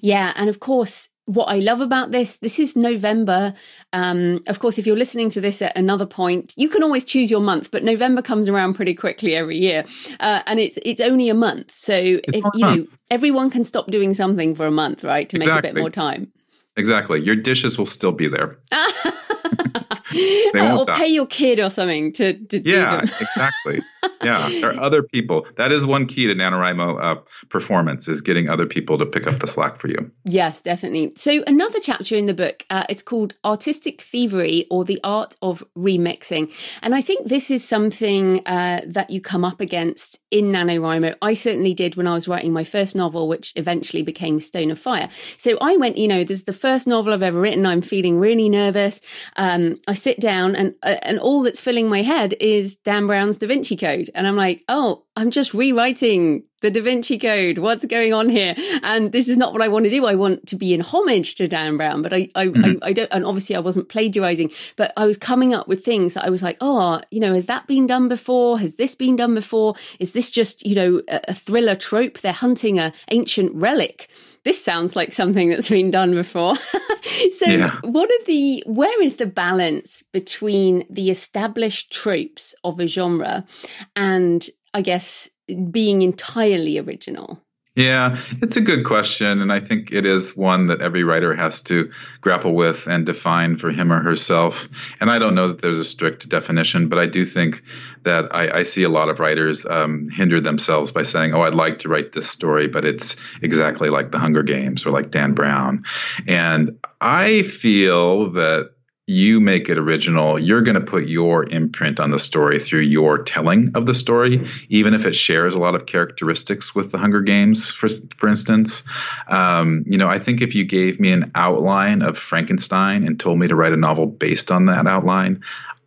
Yeah, and of course. What I love about this, this is November. Um, of course, if you're listening to this at another point, you can always choose your month, but November comes around pretty quickly every year. Uh, and it's it's only a month. So, if, you know, everyone can stop doing something for a month, right, to exactly. make a bit more time. Exactly. Your dishes will still be there. They won't or die. Pay your kid or something to, to yeah, do them. Exactly. Yeah. There are other people. That is one key to NaNoWriMo uh, performance, is getting other people to pick up the slack for you. Yes, definitely. So another chapter in the book, uh, it's called Artistic Thievery, or the Art of Remixing. And I think this is something uh, that you come up against in NaNoWriMo. I certainly did when I was writing my first novel, which eventually became Stone of Fire. So I went, you know, this is the first novel I've ever written. I'm feeling really nervous. Um, I sit down and uh, and all that's filling my head is Dan Brown's Da Vinci Code. And I'm like, oh, I'm just rewriting the Da Vinci Code. What's going on here? And this is not what I want to do. I want to be in homage to Dan Brown, but I I, mm-hmm. I, I don't, and obviously I wasn't plagiarizing, but I was coming up with things that I was like, oh, you know, has that been done before? Has this been done before? Is this just, you know, a, a thriller trope? They're hunting an ancient relic. This sounds like something that's been done before. So yeah. What are the, where is the balance between the established tropes of a genre and, I guess, being entirely original? Yeah, it's a good question. And I think it is one that every writer has to grapple with and define for him or herself. And I don't know that there's a strict definition, but I do think that I, I see a lot of writers um, hinder themselves by saying, oh, I'd like to write this story, but it's exactly like The Hunger Games or like Dan Brown. And I feel that you make it original, you're going to put your imprint on the story through your telling of the story, even if it shares a lot of characteristics with The Hunger Games, for for instance. Um, you know, I think if you gave me an outline of Frankenstein and told me to write a novel based on that outline,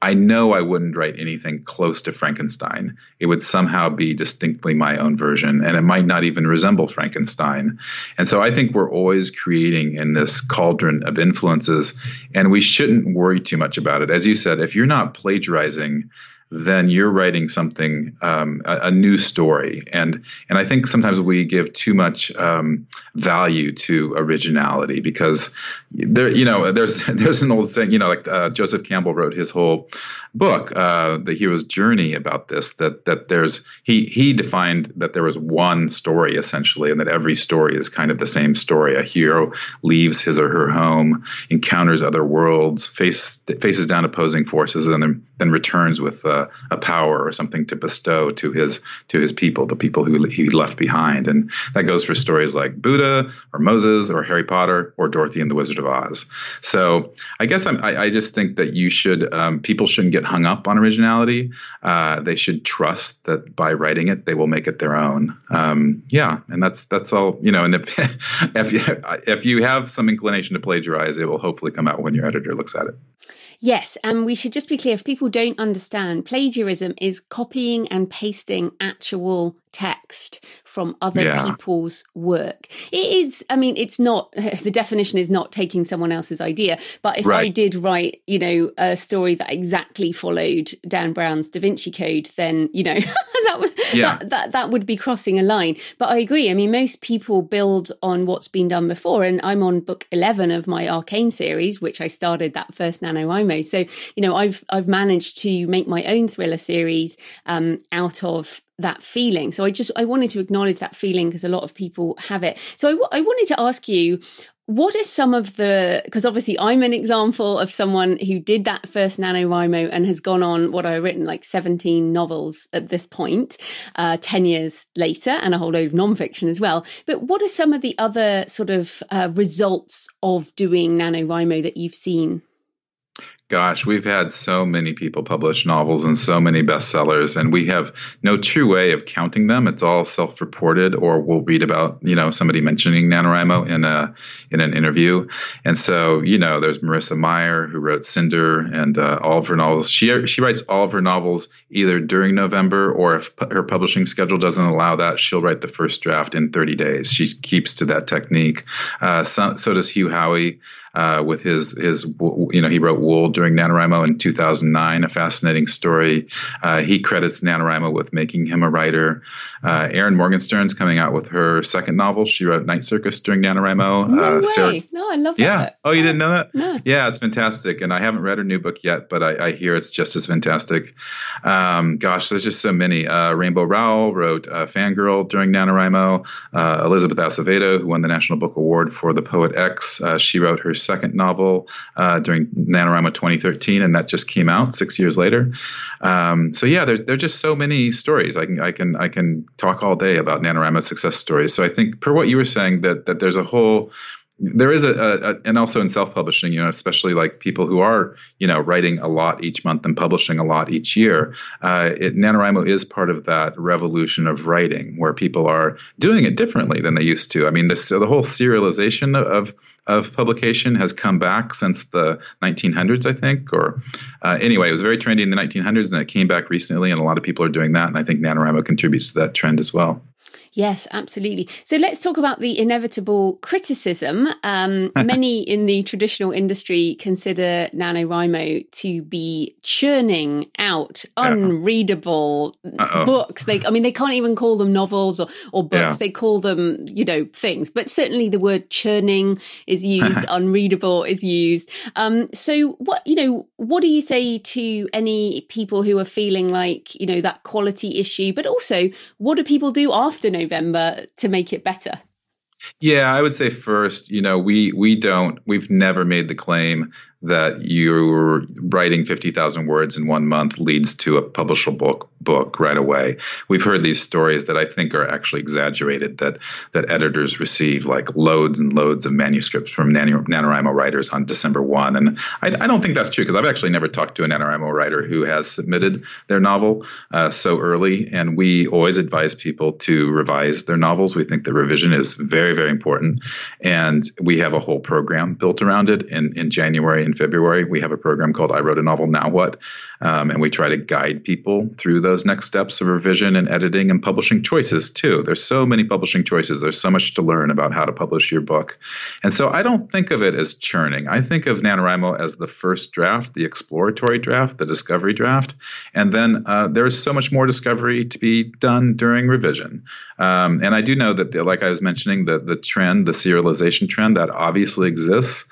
I know I wouldn't write anything close to Frankenstein. It would somehow be distinctly my own version, and it might not even resemble Frankenstein. And so I think we're always creating in this cauldron of influences, and we shouldn't worry too much about it. As you said, if you're not plagiarizing, then you're writing something, um, a, a new story. And and I think sometimes we give too much um, value to originality, because there, you know, there's there's an old saying, you know, like uh, Joseph Campbell wrote his whole book, uh, The Hero's Journey, about this, that that there's, he he defined that there was one story essentially, and that every story is kind of the same story. A hero leaves his or her home, encounters other worlds, face, faces down opposing forces, and then, then returns with uh, a power or something to bestow to his to his people, the people who he left behind. And that goes for stories like Buddha or Moses or Harry Potter or Dorothy and the Wizard of Oz. So I guess I'm, I, I just think that you should um, people shouldn't get hung up on originality. Uh, they should trust that by writing it, they will make it their own. Um, yeah, and that's that's all, you know. And if if you, if you have some inclination to plagiarize, it will hopefully come out when your editor looks at it. Yes, and we should just be clear, if people don't understand, plagiarism is copying and pasting actual text from other yeah. people's work. It is, I mean, it's not, the definition is not taking someone else's idea, but if right. I did write, you know, a story that exactly followed Dan Brown's Da Vinci Code, then, you know, that, would, yeah. that, that, that would be crossing a line. But I agree, I mean, most people build on what's been done before, and I'm on book eleven of my Arcane series, which I started that first NaNoWriMo. So, you know, I've, I've managed to make my own thriller series um, out of that feeling. So I just, I wanted to acknowledge that feeling because a lot of people have it. So I, w- I wanted to ask you, what are some of the, because obviously I'm an example of someone who did that first NaNoWriMo and has gone on what I've written like seventeen novels at this point, uh, ten years later, and a whole load of nonfiction as well. But what are some of the other sort of uh, results of doing NaNoWriMo that you've seen? Gosh, we've had so many people publish novels and so many bestsellers, and we have no true way of counting them. It's all self-reported, or we'll read about, you know, somebody mentioning NaNoWriMo in a in an interview. And so, you know, there's Marissa Meyer, who wrote Cinder and uh, all of her novels. She she writes all of her novels either during November, or if pu- her publishing schedule doesn't allow that, she'll write the first draft in thirty days. She keeps to that technique. Uh, so, so does Hugh Howey. Uh, with his, his, you know, he wrote Wool during NaNoWriMo in two thousand nine, a fascinating story. Uh, he credits NaNoWriMo with making him a writer. Uh, Erin Morgenstern's coming out with her second novel. She wrote Night Circus during NaNoWriMo. No uh, way. Sarah, no, I love that. Yeah. Book. Oh, you didn't know that? No. Yeah, it's fantastic. And I haven't read her new book yet, but I, I hear it's just as fantastic. Um, gosh, there's just so many. Uh, Rainbow Rowell wrote uh, Fangirl during NaNoWriMo. Uh, Elizabeth Acevedo, who won the National Book Award for The Poet X, uh, she wrote her second novel uh, during NaNoWriMo twenty thirteen, and that just came out six years later. Um, so yeah, there, there are just so many stories. I can I can I can talk all day about NaNoWriMo success stories. So I think, per what you were saying, that that there's a whole There is a, a, and also in self-publishing, you know, especially like people who are, you know, writing a lot each month and publishing a lot each year. Uh, it, NaNoWriMo is part of that revolution of writing where people are doing it differently than they used to. I mean, this, so the whole serialization of of publication has come back since the nineteen hundreds, I think. Or uh, anyway, it was very trendy in the nineteen hundreds, and it came back recently, and a lot of people are doing that. And I think NaNoWriMo contributes to that trend as well. Yes, absolutely. So let's talk about the inevitable criticism. Um, many in the traditional industry consider NaNoWriMo to be churning out unreadable Uh-oh. books. They, I mean, they can't even call them novels or, or books. Yeah. They call them, you know, things. But certainly the word churning is used, unreadable is used. Um, so what, you know, what do you say to any people who are feeling like, you know, that quality issue? But also, what do people do after November to make it better? Yeah, I would say first, you know, we we don't, we've never made the claim that you're writing fifty thousand words in one month leads to a publishable book book right away. We've heard these stories that I think are actually exaggerated, that that editors receive like loads and loads of manuscripts from Nano, NaNoWriMo writers on December first. And I, I don't think that's true, because I've actually never talked to a NaNoWriMo writer who has submitted their novel uh, so early. And we always advise people to revise their novels. We think the revision is very, very important. And we have a whole program built around it in, in January. In February, we have a program called I Wrote a Novel, Now What? Um, and we try to guide people through those next steps of revision and editing and publishing choices, too. There's so many publishing choices. There's so much to learn about how to publish your book. And so I don't think of it as churning. I think of NaNoWriMo as the first draft, the exploratory draft, the discovery draft. And then uh, there is so much more discovery to be done during revision. Um, and I do know that, the, like I was mentioning, the, the trend, the serialization trend, that obviously exists.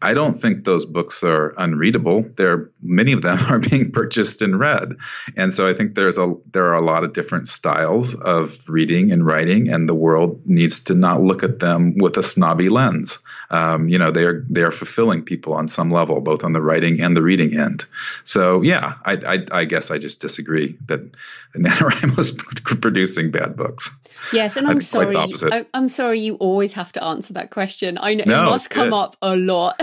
I don't think those books Books are unreadable. There, many of them are being purchased and read, and so I think there's a there are a lot of different styles of reading and writing, and the world needs to not look at them with a snobby lens. Um, you know, they are they are fulfilling people on some level, both on the writing and the reading end. So yeah, I I, I guess I just disagree that NaNoWriMo is producing bad books. Yes, and I'm sorry. I, I'm sorry. You always have to answer that question. I know no, it must come good. up a lot.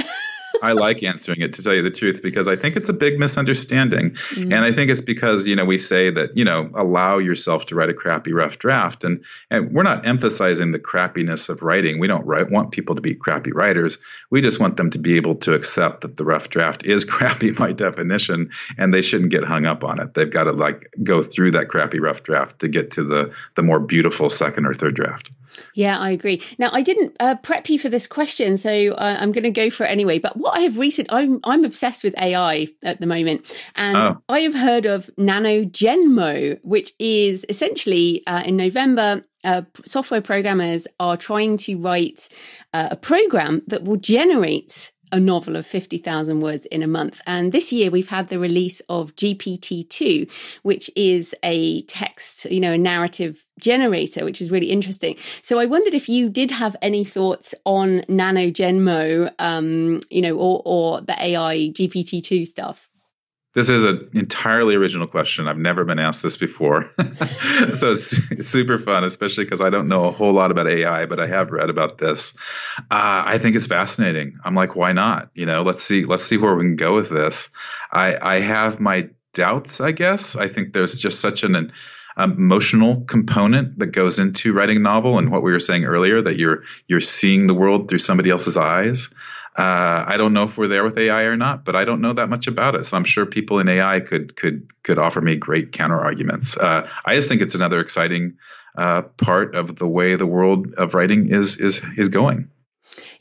I like answering it, to tell you the truth, because I think it's a big misunderstanding. Mm-hmm. And I think it's because, you know, we say that, you know, allow yourself to write a crappy, rough draft. And, and we're not emphasizing the crappiness of writing. We don't write, want people to be crappy writers. We just want them to be able to accept that the rough draft is crappy by definition, and they shouldn't get hung up on it. They've got to, like, go through that crappy, rough draft to get to the, the more beautiful second or third draft. Yeah, I agree. Now, I didn't uh, prep you for this question, so uh, I'm going to go for it anyway. But what I have recent, I'm I'm obsessed with A I at the moment, and oh. I have heard of NanoGenMo, which is essentially uh, in November. Uh, software programmers are trying to write uh, a program that will generate a novel of fifty thousand words in a month. And this year we've had the release of G P T two, which is a text, you know, a narrative generator, which is really interesting. So I wondered if you did have any thoughts on NanoGenMo, um, you know, or, or the A I G P T two stuff. This is an entirely original question. I've never been asked this before. So it's super fun, especially because I don't know a whole lot about A I, but I have read about this. Uh, I think it's fascinating. I'm like, why not? You know, let's see, let's see where we can go with this. I, I have my doubts, I guess. I think there's just such an, an emotional component that goes into writing a novel, and what we were saying earlier, that you're you're seeing the world through somebody else's eyes. Uh, I don't know if we're there with A I or not, but I don't know that much about it. So I'm sure people in A I could could could offer me great counter arguments. Uh, I just think it's another exciting uh, part of the way the world of writing is is is going.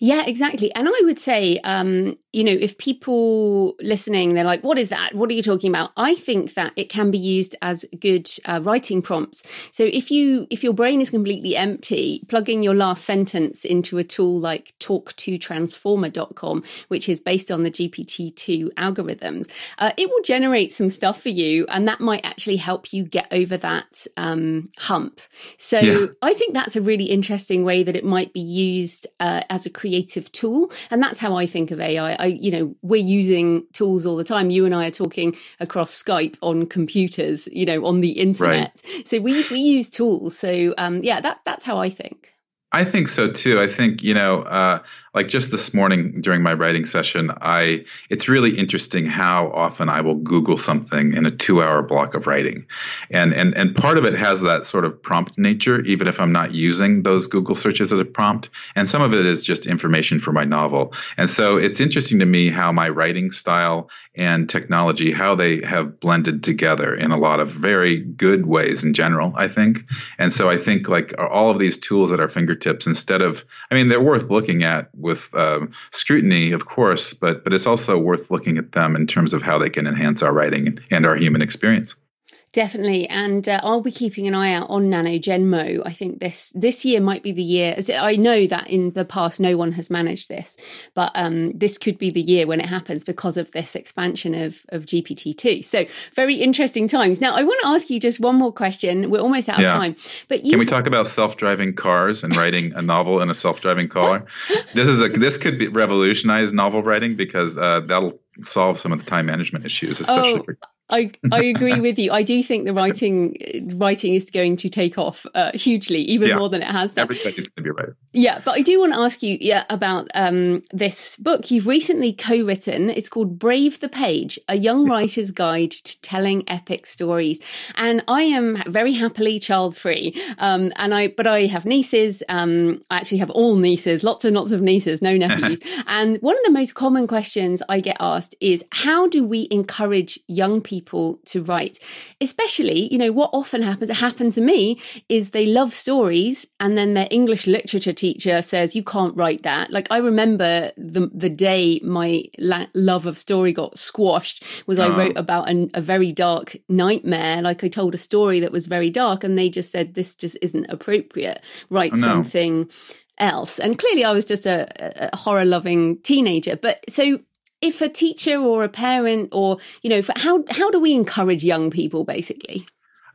Yeah, exactly. And I would say, um, you know, if people listening, they're like, what is that? What are you talking about? I think that it can be used as good uh, writing prompts. So if you if your brain is completely empty, plug in your last sentence into a tool like talk to transformer dot com, which is based on the G P T two algorithms. Uh, it will generate some stuff for you, and that might actually help you get over that um, hump. So yeah. I think that's a really interesting way that it might be used uh, as as a creative tool. And that's how I think of A I. I, you know, we're using tools all the time. You and I are talking across Skype on computers, you know, on the internet. Right. So we, we use tools. So um, yeah, that that's how I think. I think so too. I think, you know, uh, like just this morning during my writing session, I it's really interesting how often I will Google something in a two-hour block of writing. And and and part of it has that sort of prompt nature, even if I'm not using those Google searches as a prompt. And some of it is just information for my novel. And so it's interesting to me how my writing style and technology, how they have blended together in a lot of very good ways in general, I think. And so I think like all of these tools at our fingertips, tips instead of, I mean, they're worth looking at with um, scrutiny, of course, but but it's also worth looking at them in terms of how they can enhance our writing and our human experience. Definitely. And uh, I'll be keeping an eye out on NanoGenMo. I think this this year might be the year. As I know that in the past, no one has managed this, but um, this could be the year when it happens because of this expansion of, of G P T two. So very interesting times. Now, I want to ask you just one more question. We're almost out yeah. of time. But you Can we talk about self-driving cars and writing a novel in a self-driving car? This is a, this could be revolutionize novel writing because uh, that'll solve some of the time management issues, especially oh. for I, I agree with you. I do think the writing writing is going to take off uh, hugely, even yeah. more than it has done. Everybody's going to be right. Yeah, but I do want to ask you yeah, about um, this book you've recently co-written. It's called Brave the Page, A Young Writer's Guide to Telling Epic Stories. And I am very happily child-free. Um, and I, but I have nieces. Um, I actually have all nieces, lots and lots of nieces, no nephews. And one of the most common questions I get asked is, how do we encourage young people people to write? Especially, you know, what often happens, it happened to me, is they love stories and then their English literature teacher says, you can't write that. Like, I remember the the day my la- love of story got squashed was I oh. wrote about an, a very dark nightmare. Like, I told a story that was very dark and they just said, this just isn't appropriate. Write oh, no. something else. And clearly I was just a, a horror-loving teenager. But so if a teacher or a parent or, you know, for how how do we encourage young people, basically?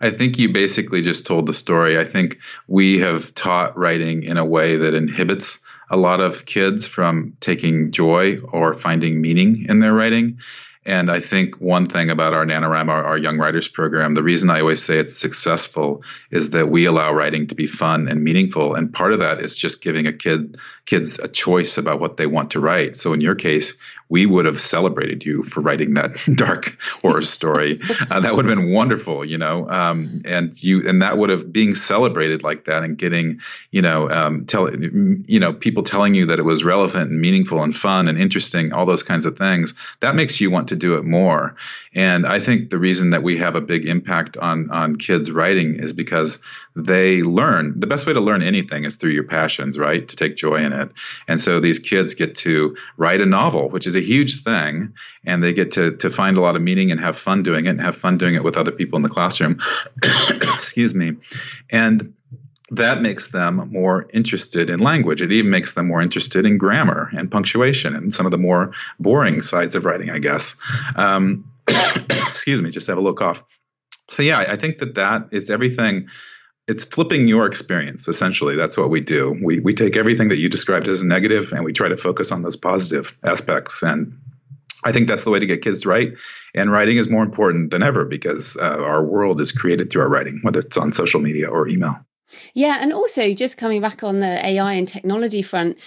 I think you basically just told the story. I think we have taught writing in a way that inhibits a lot of kids from taking joy or finding meaning in their writing. And I think one thing about our NaNoWriMo, our, our Young Writers Program, the reason I always say it's successful is that we allow writing to be fun and meaningful. And part of that is just giving a kid kids a choice about what they want to write. So in your case, we would have celebrated you for writing that dark horror story. Uh, that would have been wonderful, you know. Um, and you and that would have being celebrated like that and getting, you know, um, tell you know people telling you that it was relevant and meaningful and fun and interesting, all those kinds of things. That makes you want to do it more. And I think the reason that we have a big impact on on kids writing is because they learn. The best way to learn anything is through your passions, right? To take joy in it. And so these kids get to write a novel, which is a huge thing, and they get to to find a lot of meaning and have fun doing it and have fun doing it with other people in the classroom. Excuse me. And that makes them more interested in language. It even makes them more interested in grammar and punctuation and some of the more boring sides of writing, I guess. Um, excuse me, just have a little cough. So yeah, I think that that is everything. It's flipping your experience, essentially. That's what we do. We we take everything that you described as negative and we try to focus on those positive aspects. And I think that's the way to get kids to write. And writing is more important than ever because uh, our world is created through our writing, whether it's on social media or email. Yeah. And also just coming back on the A I and technology front,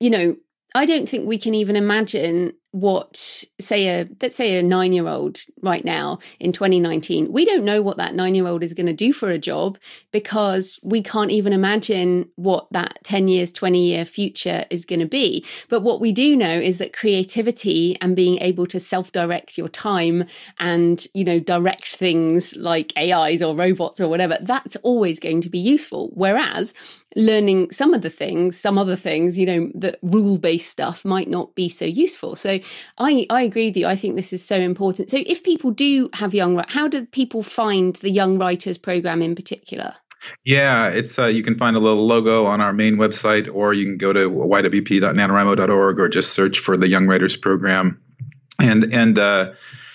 you know, I don't think we can even imagine what, say, a let's say a nine-year-old right now in twenty nineteen, we don't know what that nine-year-old is going to do for a job because we can't even imagine what that ten years, twenty-year future is going to be. But what we do know is that creativity and being able to self-direct your time and, you know, direct things like A Is or robots or whatever, that's always going to be useful. Whereas learning some of the things, some other things, you know, the rule-based stuff might not be so useful. So I, I agree with you. I think this is so important. So if people do have young, how do people find the Young Writers Program in particular? Yeah, it's uh, you can find a little logo on our main website, or you can go to y w p dot nano wrimo dot org or just search for the Young Writers Program. And, and, uh,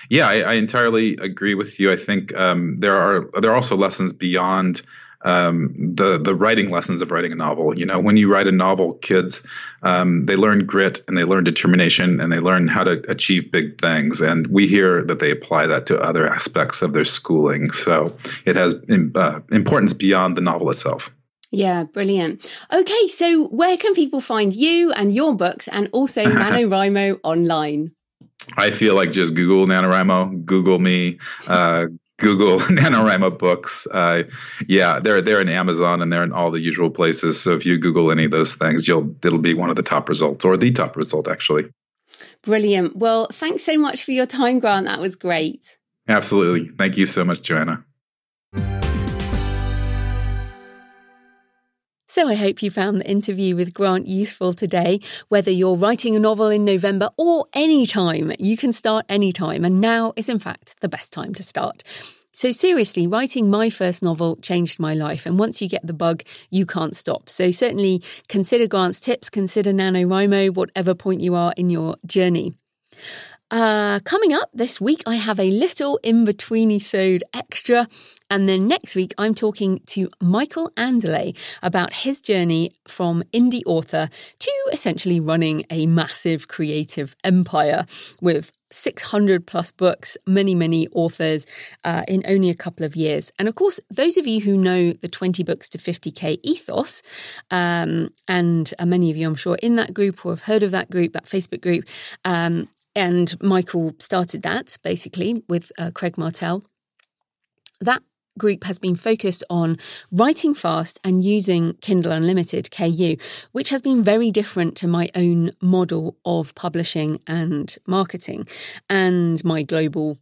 yeah, I, I entirely agree with you. I think um, there are, there are also lessons beyond um, the the writing lessons of writing a novel. You know, when you write a novel, kids, um, they learn grit and they learn determination and they learn how to achieve big things. And we hear that they apply that to other aspects of their schooling. So it has uh, importance beyond the novel itself. Yeah, brilliant. Okay, so where can people find you and your books, and also NaNoWriMo online? I feel like just Google NaNoWriMo, Google me, uh, Google NaNoWriMo books. Uh, yeah, they're they're in Amazon and they're in all the usual places. So if you Google any of those things, you'll it'll be one of the top results, or the top result, actually. Brilliant. Well, thanks so much for your time, Grant. That was great. Absolutely. Thank you so much, Joanna. So I hope you found the interview with Grant useful today. Whether you're writing a novel in November or any time, you can start any time. And now is, in fact, the best time to start. So seriously, writing my first novel changed my life. And once you get the bug, you can't stop. So certainly consider Grant's tips, consider NaNoWriMo, whatever point you are in your journey. Uh, coming up this week, I have a little in-between-isode extra. And then next week, I'm talking to Michael Andele about his journey from indie author to essentially running a massive creative empire with six hundred plus books, many, many authors uh, in only a couple of years. And of course, those of you who know the twenty books to fifty K ethos, um, and uh, many of you, I'm sure, in that group or have heard of that group, that Facebook group, um, and Michael started that basically with uh, Craig Martell. That group has been focused on writing fast and using Kindle Unlimited K U, which has been very different to my own model of publishing and marketing and my global,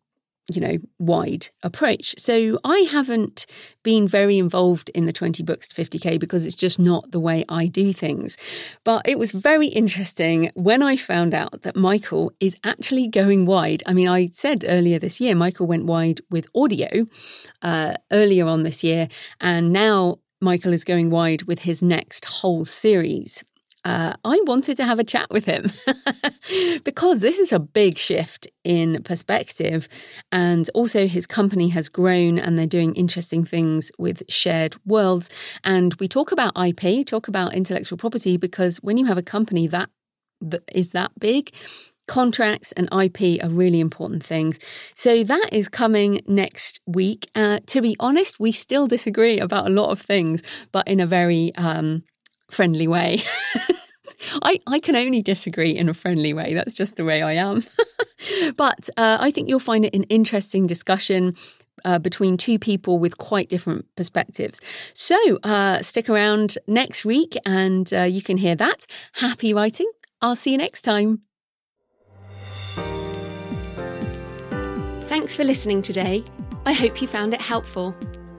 you know, wide approach. So I haven't been very involved in the twenty books to fifty K because it's just not the way I do things. But it was very interesting when I found out that Michael is actually going wide. I mean, I said earlier this year, Michael went wide with audio uh, earlier on this year. And now Michael is going wide with his next whole series. Uh, I wanted to have a chat with him because this is a big shift in perspective, and also his company has grown and they're doing interesting things with shared worlds. And we talk about I P, talk about intellectual property, because when you have a company that, that is that big, contracts and I P are really important things. So that is coming next week. Uh, to be honest, we still disagree about a lot of things, but in a very um, friendly way. I, I can only disagree in a friendly way. That's just the way I am. But uh, I think you'll find it an interesting discussion uh, between two people with quite different perspectives. So uh, stick around next week and uh, you can hear that. Happy writing. I'll see you next time. Thanks for listening today. I hope you found it helpful.